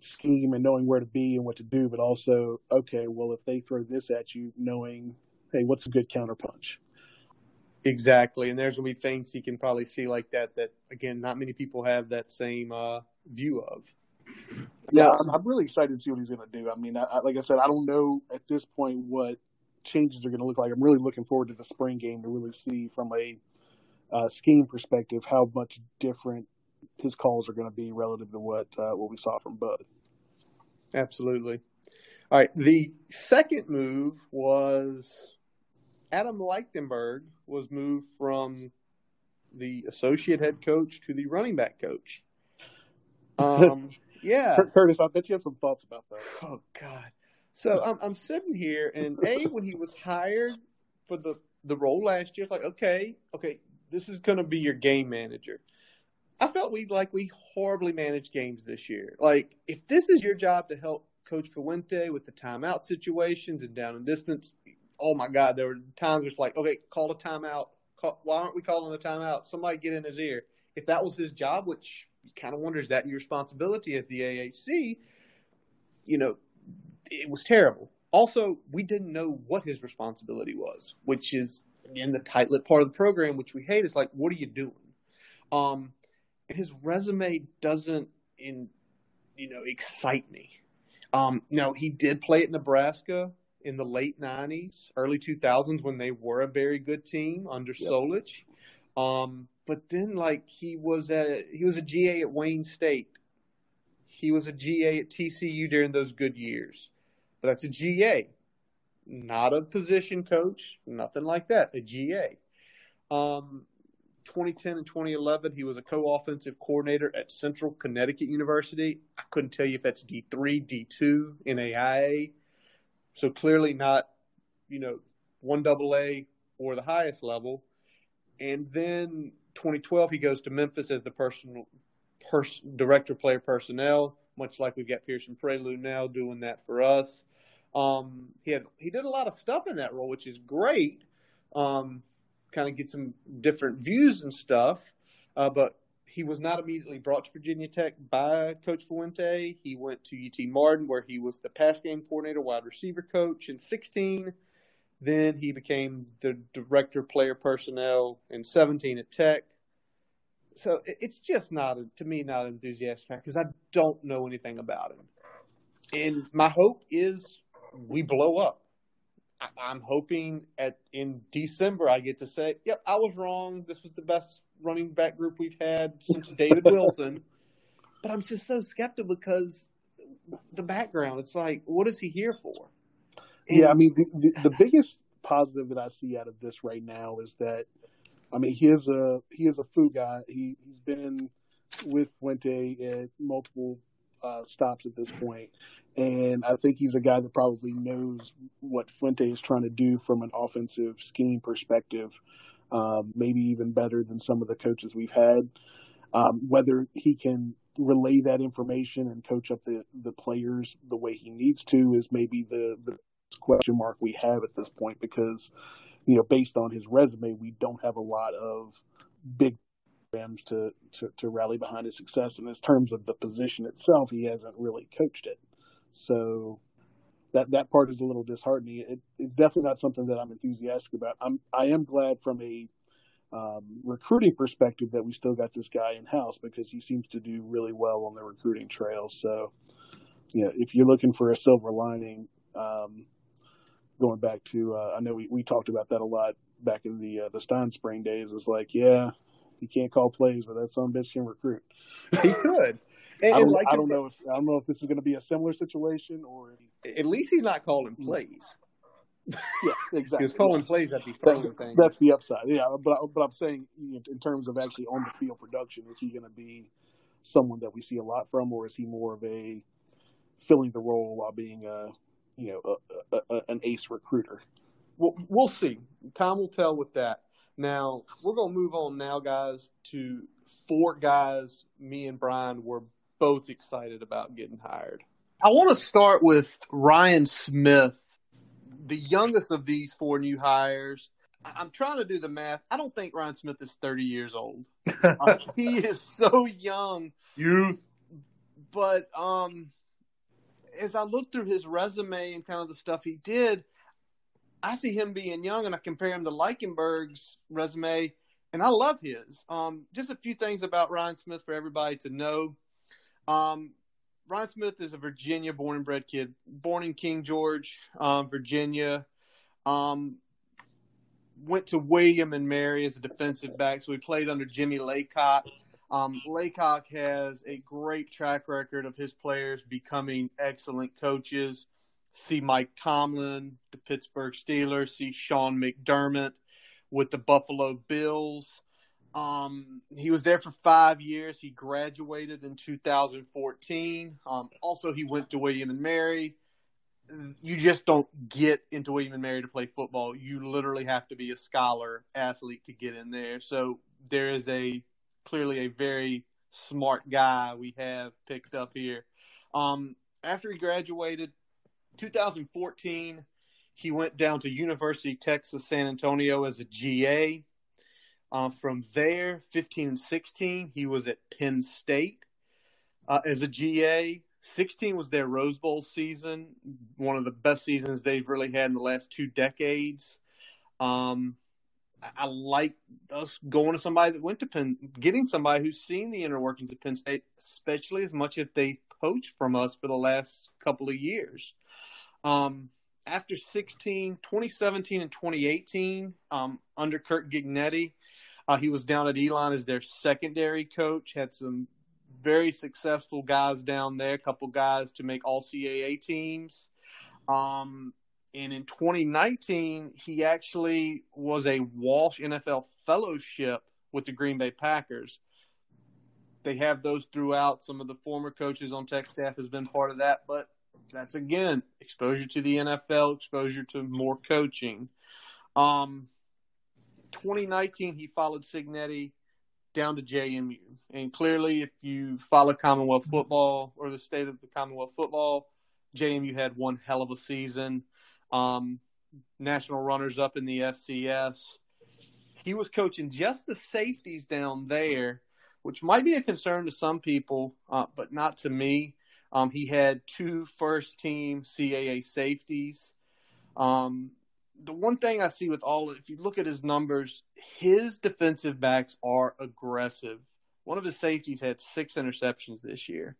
scheme and knowing where to be and what to do, but also, okay, well, if they throw this at you, knowing, hey, what's a good counterpunch? Exactly, and there's going to be things he can probably see like that that, again, not many people have that same uh, view of. Yeah, I'm, I'm really excited to see what he's going to do. I mean, I, I, like I said, I don't know at this point what changes are going to look like. I'm really looking forward to the spring game to really see from a uh, scheme perspective how much different his calls are going to be relative to what uh, what we saw from Bud. Absolutely. All right, the second move was Adam Lichtenberg was moved from the associate head coach to the running back coach. Um, yeah. Curtis, I bet you have some thoughts about that. Oh, God. So I'm, I'm sitting here, and A, when he was hired for the, the role last year, it's like, okay, okay, this is going to be your game manager. I felt we like we horribly managed games this year. Like, if this is your job to help Coach Fuente with the timeout situations and down and distance, oh, my God, there were times it's like, okay, call a timeout. Call, why aren't we calling a timeout? Somebody get in his ear. If that was his job, which you kind of wonder, is that your responsibility as the A H C? You know, it was terrible. Also, we didn't know what his responsibility was, which is in the tight-lipped part of the program, which we hate. It's like, what are you doing? Um, his resume doesn't, in you know, excite me. Um, now, he did play at Nebraska in the late nineties, early two thousands, when they were a very good team under yep. Solich. Um, but then, like, he was a, he was a G A at Wayne State. He was a G A at T C U during those good years. But that's a G A, not a position coach, nothing like that, a G A. Um, twenty ten and twenty eleven, he was a co-offensive coordinator at Central Connecticut University. I couldn't tell you if that's D three, D two, N A I A. So clearly not, you know, one double A or the highest level. And then twenty twelve, he goes to Memphis as the personal pers- director of player personnel, much like we've got Pearson Prelude now doing that for us. Um, he had he did a lot of stuff in that role, which is great. Um, kind of get some different views and stuff. Uh, but he was not immediately brought to Virginia Tech by Coach Fuente. He went to U T Martin, where he was the pass game coordinator, wide receiver coach in sixteen. Then he became the director of player personnel in seventeen at Tech. So it's just not, to me, not enthusiastic because I don't know anything about him. And my hope is we blow up. I, I'm hoping at in December I get to say, yep, I was wrong. This was the best running back group we've had since David Wilson. But I'm just so skeptical because the background, it's like, what is he here for? And, yeah, I mean, the, the, the biggest positive that I see out of this right now is that, I mean, he is a he is a food guy. He, he's been with Fuente at multiple uh, stops at this point. And I think he's a guy that probably knows what Fuente is trying to do from an offensive scheme perspective, um, maybe even better than some of the coaches we've had. Um, whether he can relay that information and coach up the, the players the way he needs to is maybe the, the question mark we have at this point, because, you know, based on his resume, we don't have a lot of big programs to, to, to rally behind his success. And in terms of the position itself, he hasn't really coached it. So that that part is a little disheartening. It, it's definitely not something that I'm enthusiastic about. I'm, I am glad from a Um, recruiting perspective that we still got this guy in house, because he seems to do really well on the recruiting trail. So, you know, if you're looking for a silver lining, um, going back to, uh, I know we, we talked about that a lot back in the, uh, the Stein Spring days. It's like, yeah, he can't call plays, but that son of a bitch can recruit. He could. And, I don't, like I don't know if, I don't know if this is going to be a similar situation or if, at least he's not calling plays. Yeah, exactly. He was calling plays at the throwing thing. That's the upside. Yeah, but but I'm saying, you know, in terms of actually on the field production, is he going to be someone that we see a lot from, or is he more of a filling the role while being a you know a, a, a, an ace recruiter? Well, we'll see. Time will tell with that. Now we're going to move on now, guys, to four guys me and Brian were both excited about getting hired. I want to start with Ryan Smith, the youngest of these four new hires. I'm trying to do the math. I don't think Ryan Smith is thirty years old. um, he is so young. Youth. But um, as I look through his resume and kind of the stuff he did, I see him being young, and I compare him to Lichtenberg's resume, and I love his. Um, just a few things about Ryan Smith for everybody to know. Um, Ryan Smith is a Virginia born and bred kid, born in King George, um, Virginia. Um, went to William and Mary as a defensive back, so he played under Jimmy Laycock. Um, Laycock has a great track record of his players becoming excellent coaches. See Mike Tomlin, the Pittsburgh Steelers. See Sean McDermott with the Buffalo Bills. Um, he was there for five years. He graduated in two thousand fourteen. Um, also, he went to William and Mary. You just don't get into William and Mary to play football. You literally have to be a scholar athlete to get in there. So there is a clearly a very smart guy we have picked up here. Um, after he graduated, two thousand fourteen, he went down to University of Texas, San Antonio as a G A. Uh, from there, fifteen and sixteen, he was at Penn State uh, as a G A. sixteen was their Rose Bowl season, one of the best seasons they've really had in the last two decades. Um, I, I like us going to somebody that went to Penn, getting somebody who's seen the inner workings of Penn State, especially as much if they poached from us for the last couple of years. Um, after sixteen, twenty seventeen and twenty eighteen, um, under Kirk Gignetti, Uh, he was down at Elon as their secondary coach, had some very successful guys down there, a couple guys to make all C A A teams. Um, and in twenty nineteen, he actually was a Walsh N F L fellowship with the Green Bay Packers. They have those throughout. Some of the former coaches on tech staff has been part of that. But that's, again, exposure to the N F L, exposure to more coaching. Um twenty nineteen, he followed Signetti down to J M U. And clearly, if you follow Commonwealth football or the state of the Commonwealth football, J M U had one hell of a season. Um, national runners-up in the F C S. He was coaching just the safeties down there, which might be a concern to some people, uh, but not to me. Um, he had two first-team C A A safeties. Um The one thing I see with all, if you look at his numbers, his defensive backs are aggressive. One of his safeties had six interceptions this year.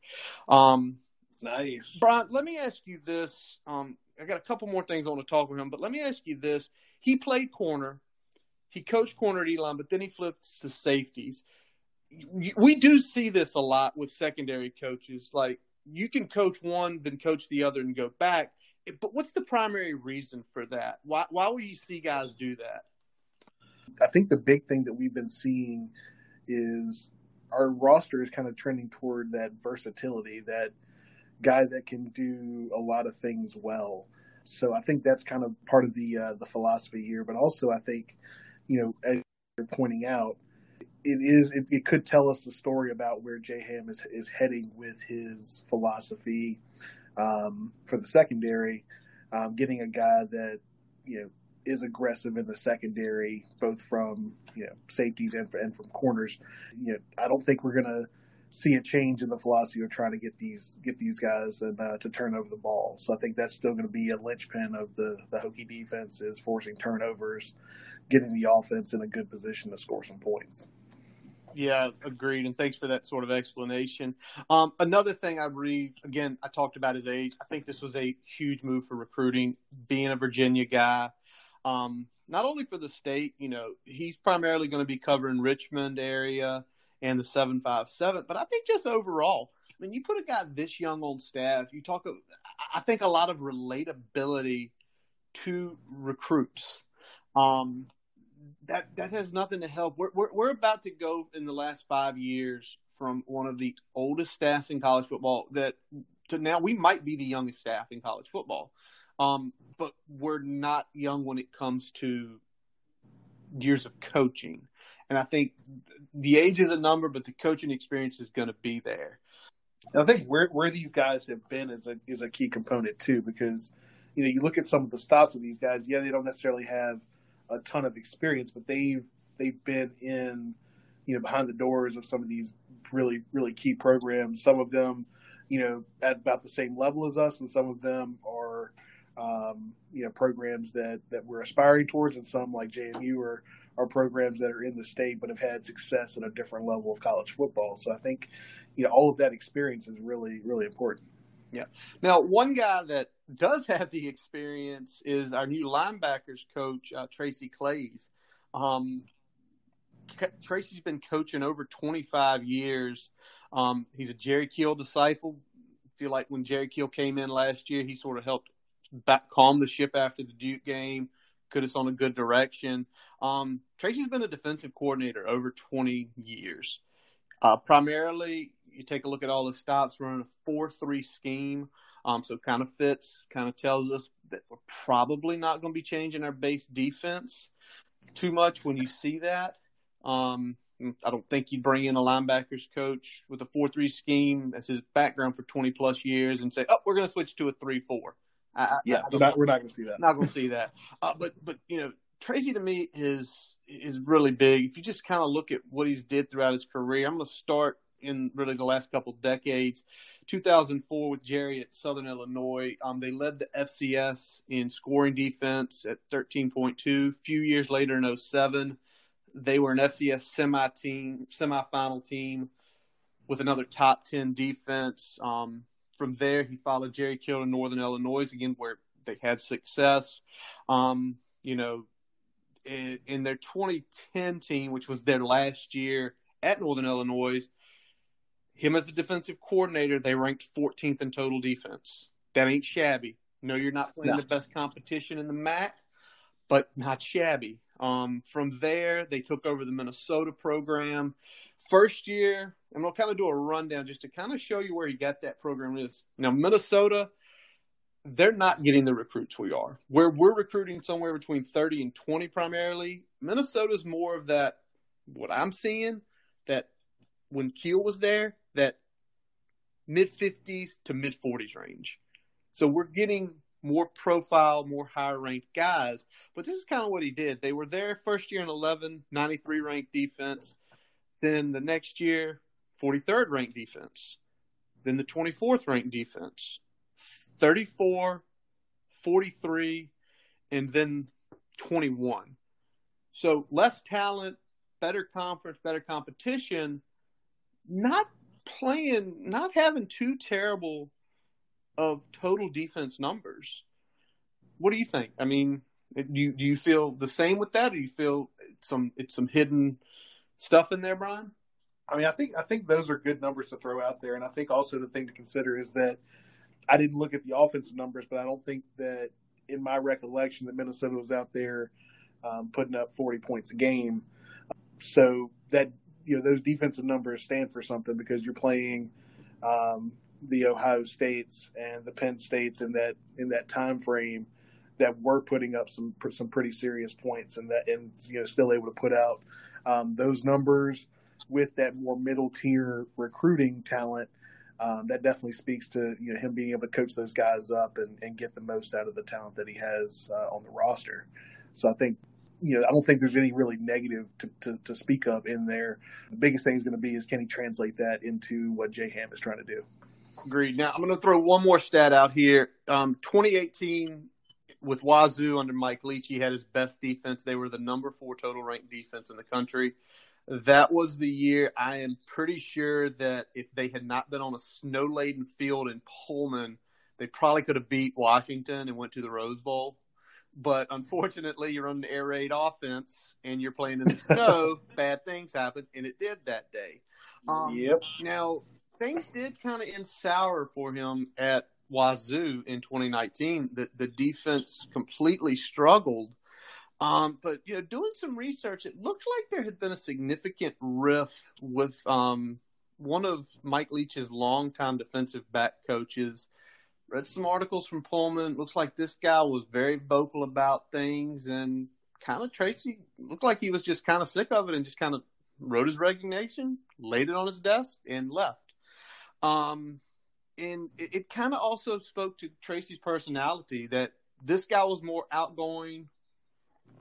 Um, Nice. Brian, let me ask you this. Um, I got a couple more things I want to talk with him, but let me ask you this. He played corner. He coached corner at Elon, but then he flipped to safeties. We do see this a lot with secondary coaches. Like, you can coach one, then coach the other and go back. But what's the primary reason for that? Why, why will you see guys do that? I think the big thing that we've been seeing is our roster is kind of trending toward that versatility, that guy that can do a lot of things well. So I think that's kind of part of the uh, the philosophy here. But also I think, you know, as you're pointing out, it is it, it could tell us the story about where Jay Ham is, is heading with his philosophy um, for the secondary, um, getting a guy that, you know, is aggressive in the secondary, both from, you know, safeties and, and from corners. You know, I don't think we're going to see a change in the philosophy of trying to get these get these guys and uh, to turn over the ball. So I think that's still going to be a linchpin of the, the Hokie defense, is forcing turnovers, getting the offense in a good position to score some points. Yeah, agreed. And thanks for that sort of explanation. Um, another thing I read, again, I talked about his age. I think this was a huge move for recruiting, being a Virginia guy. Um, not only for the state, you know, he's primarily going to be covering Richmond area and the seven five seven, but I think just overall, I mean, you put a guy this young on staff, you talk, I think a lot of relatability to recruits. Um, that, that has nothing to help. We're, we're, we're about to go in the last five years from one of the oldest staffs in college football that to now we might be the youngest staff in college football. Um, but we're not young when it comes to years of coaching. And I think the age is a number, but the coaching experience is going to be there. And I think where where these guys have been is a is a key component too, because, you know, you look at some of the stops of these guys. Yeah, they don't necessarily have a ton of experience, but they've they've been in, you know, behind the doors of some of these really really key programs. Some of them, you know, at about the same level as us, and some of them are um, you know, programs that that we're aspiring towards, and some like J M U are. are programs that are in the state but have had success at a different level of college football. So I think, you know, all of that experience is really, really important. Yeah. Now, one guy that does have the experience is our new linebackers coach, uh, Tracy Claeys. Um, Tracy's been coaching over twenty-five years. Um, he's a Jerry Kill disciple. I feel like when Jerry Kill came in last year, he sort of helped back, calm the ship after the Duke game. Put us on a good direction. Um, Tracy's been a defensive coordinator over twenty years. Uh, primarily, you take a look at all the stops, running a four three scheme. Um, so kind of fits, kind of tells us that we're probably not going to be changing our base defense too much when you see that. Um, I don't think you bring in a linebackers coach with a four three scheme as his background for twenty plus years and say, oh, we're going to switch to a three four. I, yeah, I we're not, we're not going to see that. Not going to see that. Uh, but, but you know, Tracy to me is is really big. If you just kind of look at what he's did throughout his career, I'm going to start in really the last couple decades. two thousand four with Jerry at Southern Illinois. Um, they led the F C S in scoring defense at thirteen point two. A few years later in oh seven, they were an F C S semi-team, semifinal team with another top ten defense. Um From there, he followed Jerry Kill to Northern Illinois, again, where they had success. Um, you know, in, in their twenty ten team, which was their last year at Northern Illinois, him as the defensive coordinator, they ranked fourteenth in total defense. That ain't shabby. No, you're not playing no. the best competition in the M A C, but not shabby. Um, from there, they took over the Minnesota program. First year, I'm going to kind of do a rundown just to kind of show you where he got that program is. Now, Minnesota, they're not getting the recruits we are. Where we're recruiting somewhere between thirty and twenty primarily, Minnesota's more of that, what I'm seeing, that when Keel was there, that mid-fifties to mid-forties range. So we're getting more profile, more higher-ranked guys. But this is kind of what he did. They were there first year in eleven, ninety-three ranked defense. Then the next year, forty-third ranked defense. Then the twenty-fourth ranked defense. thirty-four, forty-three, and then twenty-one. So less talent, better conference, better competition. Not playing, not having too terrible of total defense numbers. What do you think? I mean, do you, do you feel the same with that? Or do you feel it's some it's some hidden stuff in there, Brian? I mean, I think I think those are good numbers to throw out there, and I think also the thing to consider is that I didn't look at the offensive numbers, but I don't think that in my recollection that Minnesota was out there um, putting up forty points a game. So that you know those defensive numbers stand for something because you're playing um, the Ohio States and the Penn States in that in that time frame that were putting up some some pretty serious points and that and you know still able to put out um, those numbers with that more middle tier recruiting talent. Um, that definitely speaks to you know him being able to coach those guys up and, and get the most out of the talent that he has uh, on the roster. So I think, you know, I don't think there's any really negative to, to, to speak of in there. The biggest thing is going to be is can he translate that into what Jay Ham is trying to do. Agreed. Now I'm going to throw one more stat out here. Um, twenty eighteen with Wazoo under Mike Leach, he had his best defense. They were the number four total ranked defense in the country. That was the year I am pretty sure that if they had not been on a snow-laden field in Pullman, they probably could have beat Washington and went to the Rose Bowl. But unfortunately, you're on an air raid offense and you're playing in the snow. Bad things happen, and it did that day. Um, yep. Now, things did kind of end sour for him at Wazoo in twenty nineteen. The, the defense completely struggled. Um, but, you know, doing some research, it looked like there had been a significant rift with um, one of Mike Leach's longtime defensive back coaches. Read some articles from Pullman. Looks like this guy was very vocal about things and kind of Tracy looked like he was just kind of sick of it and just kind of wrote his resignation, laid it on his desk and left. Um, and it, it kind of also spoke to Tracy's personality that this guy was more outgoing,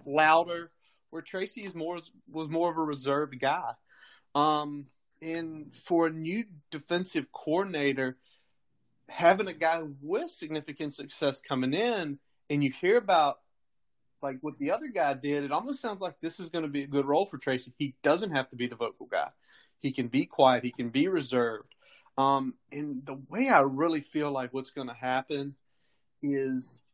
louder, where Tracy is more was more of a reserved guy. Um, and for a new defensive coordinator, having a guy with significant success coming in and you hear about like what the other guy did, it almost sounds like this is going to be a good role for Tracy. He doesn't have to be the vocal guy. He can be quiet. He can be reserved. Um, and the way I really feel like what's going to happen is –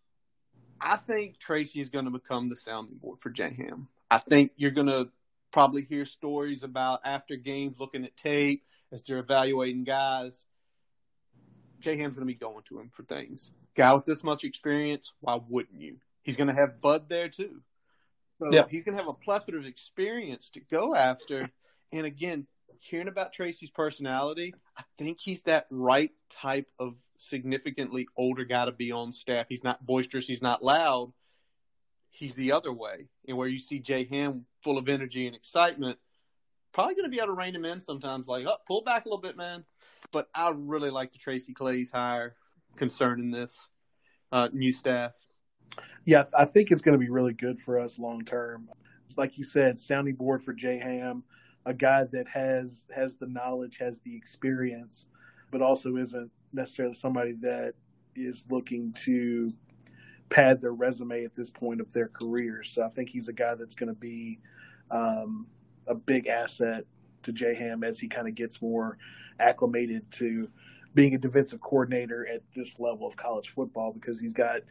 I think Tracy is going to become the sounding board for Jay Ham. I think you're going to probably hear stories about after games looking at tape as they're evaluating guys. Jay Ham's going to be going to him for things. Guy with this much experience, why wouldn't you? He's going to have Bud there too. So yeah. He's going to have a plethora of experience to go after. And again, hearing about Tracy's personality, I think he's that right type of significantly older guy to be on staff. He's not boisterous. He's not loud. He's the other way. And where you see Jay Ham full of energy and excitement, probably going to be able to rein him in sometimes like, oh, pull back a little bit, man. But I really like the Tracy Claeys hire concerning this uh, new staff. Yeah, I think it's going to be really good for us long term. Like you said, sounding board for Jay Ham. A guy that has has the knowledge, has the experience, but also isn't necessarily somebody that is looking to pad their resume at this point of their career. So I think he's a guy that's going to be um, a big asset to Jay Ham as he kind of gets more acclimated to being a defensive coordinator at this level of college football because he's got –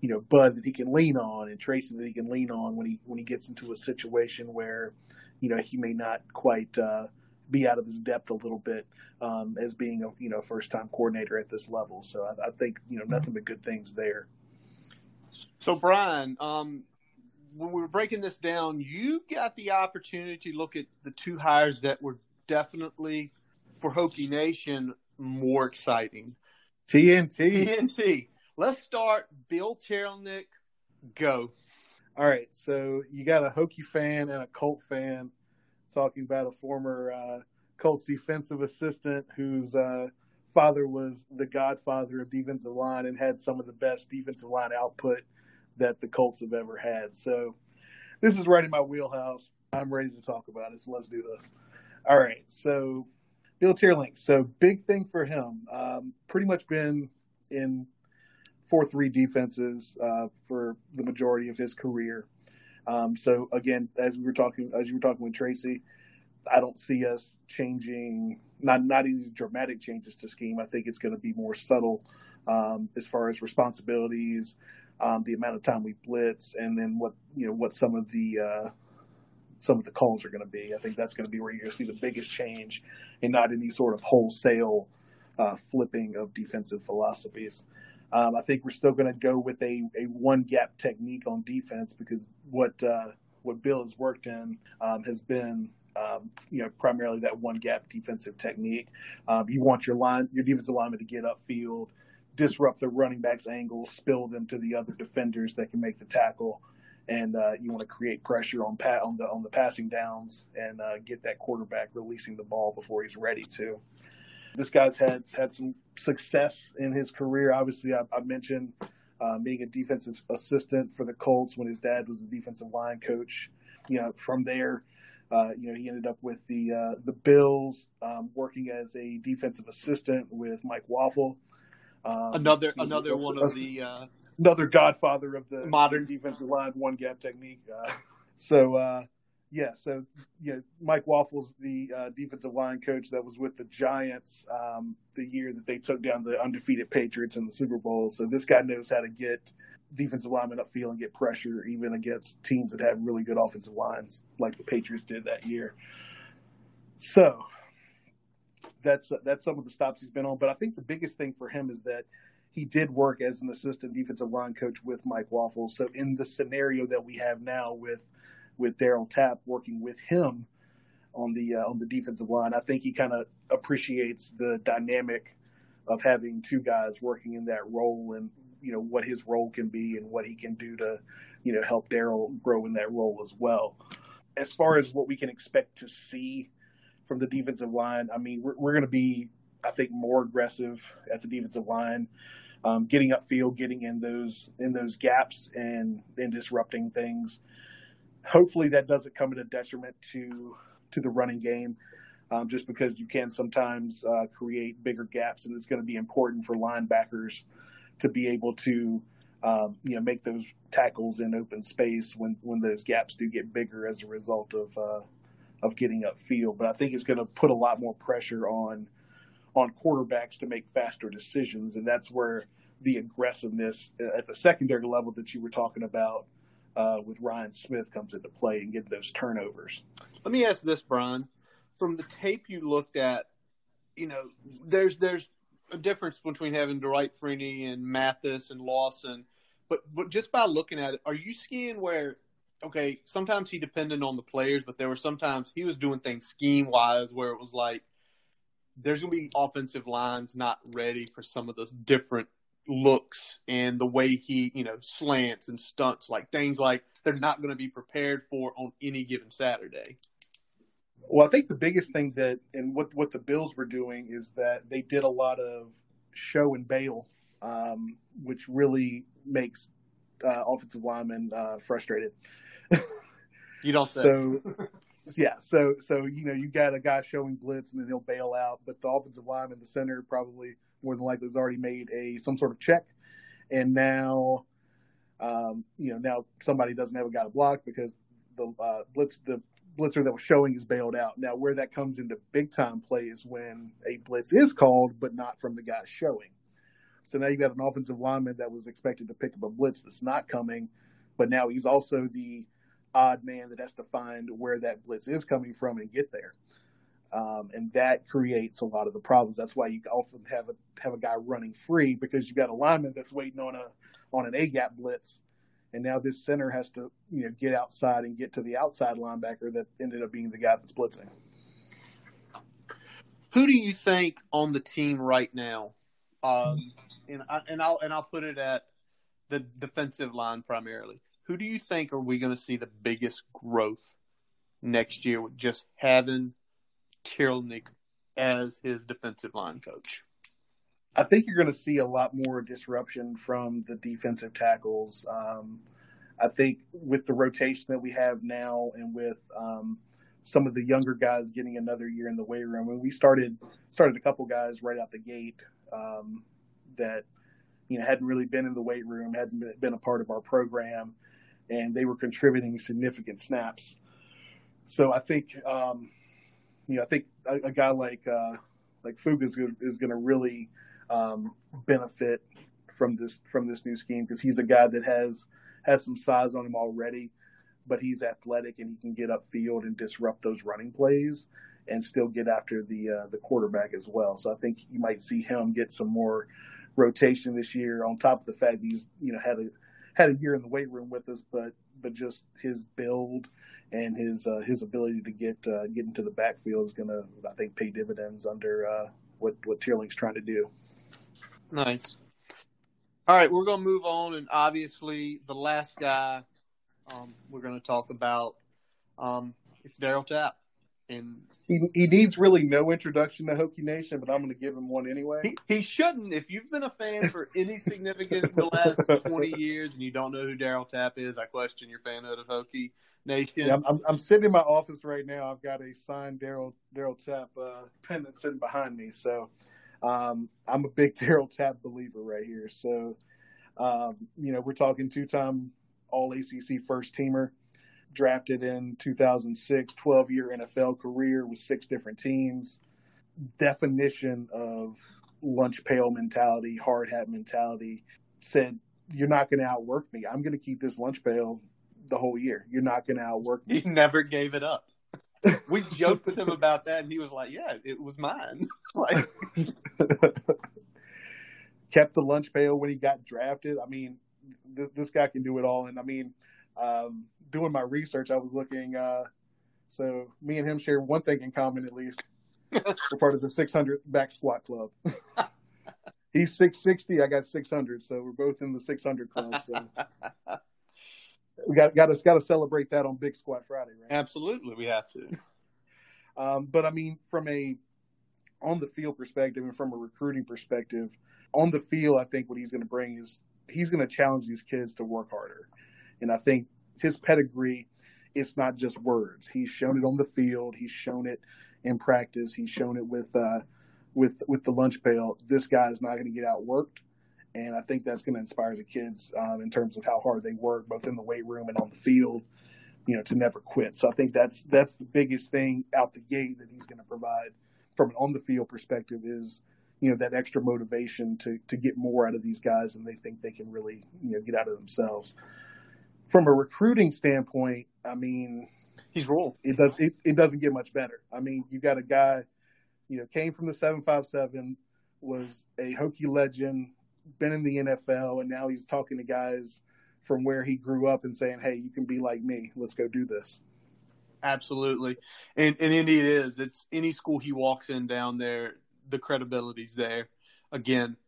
you know, Bud that he can lean on and Tracy that he can lean on when he when he gets into a situation where, you know, he may not quite uh, be out of his depth a little bit um, as being, a you know, first-time coordinator at this level. So I, I think, you know, nothing but good things there. So, Brian, um, when we were breaking this down, you got the opportunity to look at the two hires that were definitely, for Hokie Nation, more exciting. T N T. T N T. Let's start. Bill Teerlinck, go. All right, so you got a Hokie fan and a Colt fan talking about a former uh, Colts defensive assistant whose uh, father was the godfather of defensive line and had some of the best defensive line output that the Colts have ever had. So this is right in my wheelhouse. I'm ready to talk about it, so let's do this. All right, so Bill Teerlinck. So big thing for him. Um, pretty much been in – four three defenses uh, for the majority of his career. Um, so again, as we were talking, as you were talking with Tracy, I don't see us changing not not any dramatic changes to scheme. I think it's going to be more subtle um, as far as responsibilities, um, the amount of time we blitz, and then what you know what some of the uh, some of the calls are going to be. I think that's going to be where you're going to see the biggest change, and not any sort of wholesale uh, flipping of defensive philosophies. Um, I think we're still going to go with a, a one-gap technique on defense because what uh, what Bill has worked in um, has been um, you know primarily that one-gap defensive technique. Um, you want your line, your defensive lineman to get upfield, disrupt the running back's angles, spill them to the other defenders that can make the tackle, and uh, you want to create pressure on pat on the on the passing downs and uh, get that quarterback releasing the ball before he's ready to. This guy's had, had some success in his career. Obviously, I, I mentioned uh, being a defensive assistant for the Colts when his dad was the defensive line coach. You know, from there, uh, you know, he ended up with the uh, the Bills, um, working as a defensive assistant with Mike Waffle. Um, another another a, one a, of the uh, another godfather of the modern defensive line one gap technique. Uh, so. Uh, Yeah, so you know, Mike Waffle's the uh, defensive line coach that was with the Giants um, the year that they took down the undefeated Patriots in the Super Bowl. So this guy knows how to get defensive linemen upfield and get pressure even against teams that have really good offensive lines like the Patriots did that year. So that's that's some of the stops he's been on. But I think the biggest thing for him is that he did work as an assistant defensive line coach with Mike Waffle. So in the scenario that we have now with – with Daryl Tapp working with him on the uh, on the defensive line, I think he kind of appreciates the dynamic of having two guys working in that role, and you know what his role can be and what he can do to you know help Daryl grow in that role as well. As far as what we can expect to see from the defensive line, I mean we're, we're going to be, I think, more aggressive at the defensive line. Um, getting upfield, getting in those in those gaps and, and disrupting things. Hopefully that doesn't come at a detriment to to the running game, um, just because you can sometimes uh, create bigger gaps, and it's going to be important for linebackers to be able to um, you know make those tackles in open space when, when those gaps do get bigger as a result of uh, of getting upfield. But I think it's going to put a lot more pressure on on quarterbacks to make faster decisions, and that's where the aggressiveness at the secondary level that you were talking about Uh, with Ryan Smith comes into play and get those turnovers. Let me ask this, Brian. From the tape you looked at, you know, there's there's a difference between having Dwight Freeney and Mathis and Lawson, but, but just by looking at it, are you seeing where, okay, sometimes he depended on the players, but there were sometimes he was doing things scheme-wise where it was like there's going to be offensive lines not ready for some of those different looks and the way he, you know, slants and stunts, like things like they're not going to be prepared for on any given Saturday? Well, I think the biggest thing that, and what, what the Bills were doing is that they did a lot of show and bail, um, which really makes uh, offensive linemen uh, frustrated. You don't say. So, yeah, so, so, you know, you got a guy showing blitz and then he'll bail out, but the offensive lineman, the center probably – more than likely has already made a some sort of check, and now, um, you know, now somebody doesn't have a guy to block because the uh, blitz the blitzer that was showing is bailed out. Now, where that comes into big time play is when a blitz is called, but not from the guy showing. So now you've got an offensive lineman that was expected to pick up a blitz that's not coming, but now he's also the odd man that has to find where that blitz is coming from and get there. Um, and that creates a lot of the problems. That's why you often have a have a guy running free because you've got a lineman that's waiting on a on an A-gap blitz, and now this center has to you know get outside and get to the outside linebacker that ended up being the guy that's blitzing. Who do you think on the team right now? Um, and I, and I'll and I'll put it at the defensive line primarily. Who do you think are we going to see the biggest growth next year with just having Teerlinck as his defensive line coach? I think you're going to see a lot more disruption from the defensive tackles. Um, I think with the rotation that we have now and with um, some of the younger guys getting another year in the weight room, and we started started a couple guys right out the gate um, that you know hadn't really been in the weight room, hadn't been a part of our program, and they were contributing significant snaps. So I think. Um, You know, I think a, a guy like uh, Like Fug is is going to really um, benefit from this from this new scheme because he's a guy that has has some size on him already, but he's athletic and he can get upfield and disrupt those running plays and still get after the uh, the quarterback as well. So I think you might see him get some more rotation this year, on top of the fact that he's, you know, had a had a year in the weight room with us, but but just his build and his uh, his ability to get uh, get into the backfield is going to, I think, pay dividends under uh, what what Teerlinck's trying to do. Nice. All right, we're going to move on, and obviously the last guy um, we're going to talk about um, it's Daryl Tapp. And he, he needs really no introduction to Hokie Nation, but I'm going to give him one anyway. He, he shouldn't. If you've been a fan for any significant in the last twenty years and you don't know who Daryl Tapp is, I question your fanhood of Hokie Nation. Yeah, I'm, I'm, I'm sitting in my office right now. I've got a signed Daryl Daryl Tapp uh, pendant sitting behind me. So um, I'm a big Daryl Tapp believer right here. So, um, you know, we're talking two-time All-A C C first-teamer. Drafted in two thousand six, twelve-year N F L career with six different teams. Definition of lunch pail mentality, hard hat mentality. Said, you're not going to outwork me. I'm going to keep this lunch pail the whole year. You're not going to outwork me. He never gave it up. We joked with him about that, and he was like, yeah, it was mine. Like, kept the lunch pail when he got drafted. I mean, th- this guy can do it all. And, I mean, um, doing my research, I was looking, uh, so me and him share one thing in common, at least. We're part of the six hundred back squat club. He's six sixty, I got six hundred, so we're both in the six hundred club. So we got got to got to celebrate that on Big Squat Friday, right? Absolutely, we have to. um, but I mean, from a on the field perspective and from a recruiting perspective, on the field, I think what he's going to bring is he's going to challenge these kids to work harder, and I think his pedigree, it's not just words. He's shown it on the field. He's shown it in practice. He's shown it with uh, with with the lunch pail. This guy is not going to get outworked, and I think that's going to inspire the kids um, in terms of how hard they work, both in the weight room and on the field, you know, to never quit. So I think that's that's the biggest thing out the gate that he's going to provide from an on-the-field perspective is, you know, that extra motivation to to get more out of these guys than they think they can really, you know, get out of themselves. From a recruiting standpoint, I mean, he's rolled. It does it, it doesn't get much better. I mean, you got a guy, you know, came from the seven five seven, was a Hokie legend, been in the N F L, and now he's talking to guys from where he grew up and saying, "Hey, you can be like me. Let's go do this." Absolutely, and and indeed it is. It's any school he walks in down there, the credibility's there. Again.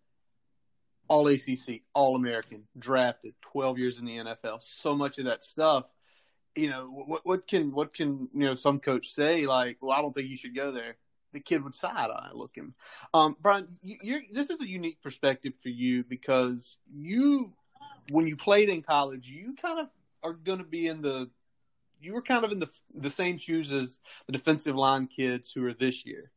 All A C C, All American, drafted, twelve years in the N F L. So much of that stuff, you know, what, what can what can you know some coach say like, well, I don't think you should go there. The kid would side eye look him. Um, Brian, you, you're, this is a unique perspective for you because you, when you played in college, you kind of are going to be in the, you were kind of in the the same shoes as the defensive line kids who are this year,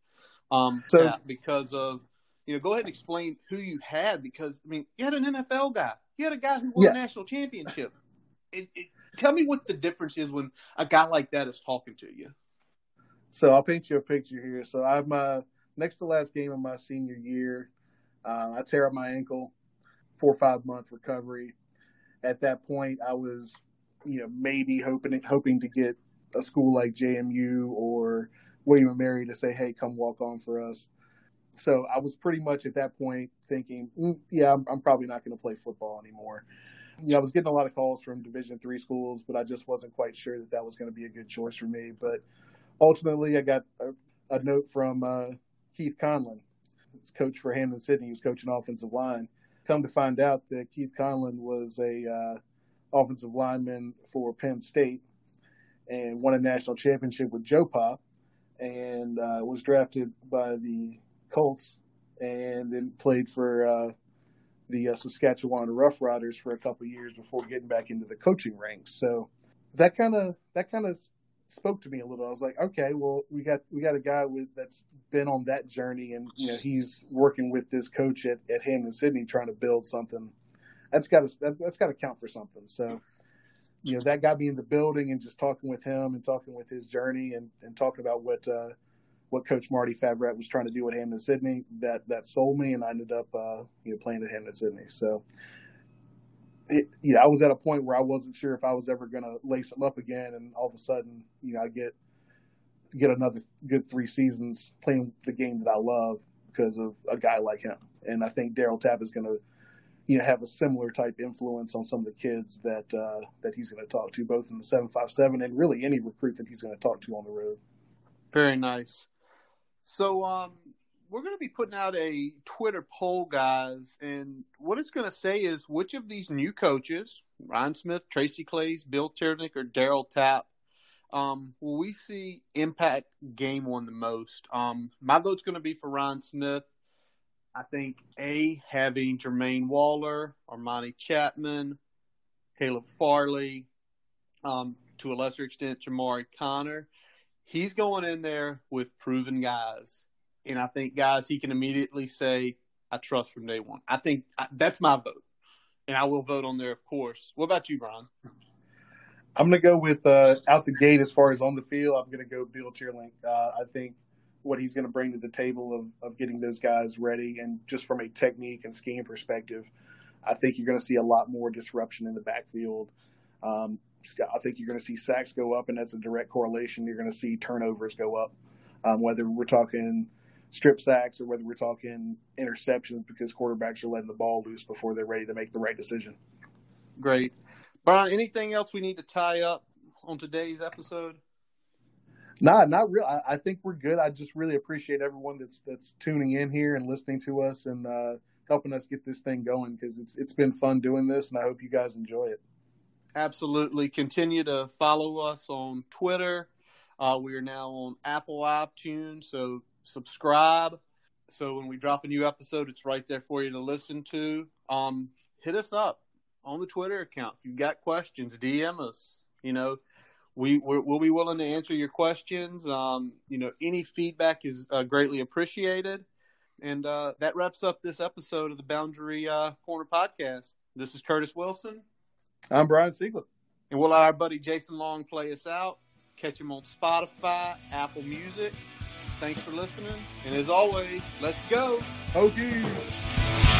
um, so yeah, because of. You know, go ahead and explain who you had because, I mean, you had an N F L guy. You had a guy who won yeah. a national championship. It, it, tell me what the difference is when a guy like that is talking to you. So I'll paint you a picture here. So I have my next to last game of my senior year. Uh, I tear up my ankle, four or five month recovery. At that point, I was, you know, maybe hoping hoping to get a school like J M U or William and Mary to say, hey, come walk on for us. So I was pretty much at that point thinking, mm, yeah, I'm, I'm probably not going to play football anymore. You know, I was getting a lot of calls from Division three schools, but I just wasn't quite sure that that was going to be a good choice for me. But ultimately, I got a, a note from uh, Keith Conlon, his coach for Hamden Sydney. He was coaching offensive line. Come to find out that Keith Conlon was a uh, offensive lineman for Penn State and won a national championship with Joe Pop and uh, was drafted by the Colts and then played for uh, the uh, Saskatchewan Rough Riders for a couple of years before getting back into the coaching ranks. So that kind of that kind of spoke to me a little. I was like, okay, well, we got we got a guy with that's been on that journey, and you know he's working with this coach at at Hamden Sydney trying to build something. That's got to that, that's got to count for something. So you know that got me in the building and just talking with him and talking with his journey and and talking about what. Uh, what Coach Marty Fabret was trying to do with him in Sydney, that, that sold me, and I ended up uh, you know playing with him in Sydney. So, it, you know, I was at a point where I wasn't sure if I was ever going to lace him up again, and all of a sudden, you know, I get get another good three seasons playing the game that I love because of a guy like him. And I think Daryl Tapp is going to, you know, have a similar type influence on some of the kids that uh, that he's going to talk to, both in the seven five seven and really any recruit that he's going to talk to on the road. Very nice. So um, we're going to be putting out a Twitter poll, guys, and what it's going to say is which of these new coaches, Ryan Smith, Tracy Claeys, Bill Teerlinck, or Daryl Tapp, um, will we see impact game one the most? Um, my vote's going to be for Ryan Smith. I think, A, having Jermaine Waller, Armani Chapman, Caleb Farley, um, to a lesser extent, Jamari Connor. He's going in there with proven guys, and I think guys he can immediately say, I trust from day one. I think I, that's my vote, and I will vote on there, of course. What about you, Brian? I'm going to go with uh, out the gate as far as on the field. I'm going to go Bill Teerlinck. Uh, I think what he's going to bring to the table of, of getting those guys ready, and just from a technique and scheme perspective, I think you're going to see a lot more disruption in the backfield. Um I think you're going to see sacks go up, and that's a direct correlation. You're going to see turnovers go up, um, whether we're talking strip sacks or whether we're talking interceptions, because quarterbacks are letting the ball loose before they're ready to make the right decision. Great. Brian, anything else we need to tie up on today's episode? No, nah, not really. I, I think we're good. I just really appreciate everyone that's that's tuning in here and listening to us and uh, helping us get this thing going, because it's it's been fun doing this, and I hope you guys enjoy it. Absolutely. Continue to follow us on Twitter. Uh, we are now on Apple iTunes, so subscribe. So when we drop a new episode, it's right there for you to listen to. Um, hit us up on the Twitter account. If you've got questions, D M us. You know, we, we're, we'll be willing to answer your questions. Um, you know, any feedback is uh, greatly appreciated. And uh, that wraps up this episode of the Boundary uh, Corner Podcast. This is Curtis Wilson. I'm Brian Siegler. And we'll let our buddy Jason Long play us out. Catch him on Spotify, Apple Music. Thanks for listening. And as always, let's go. Hokies.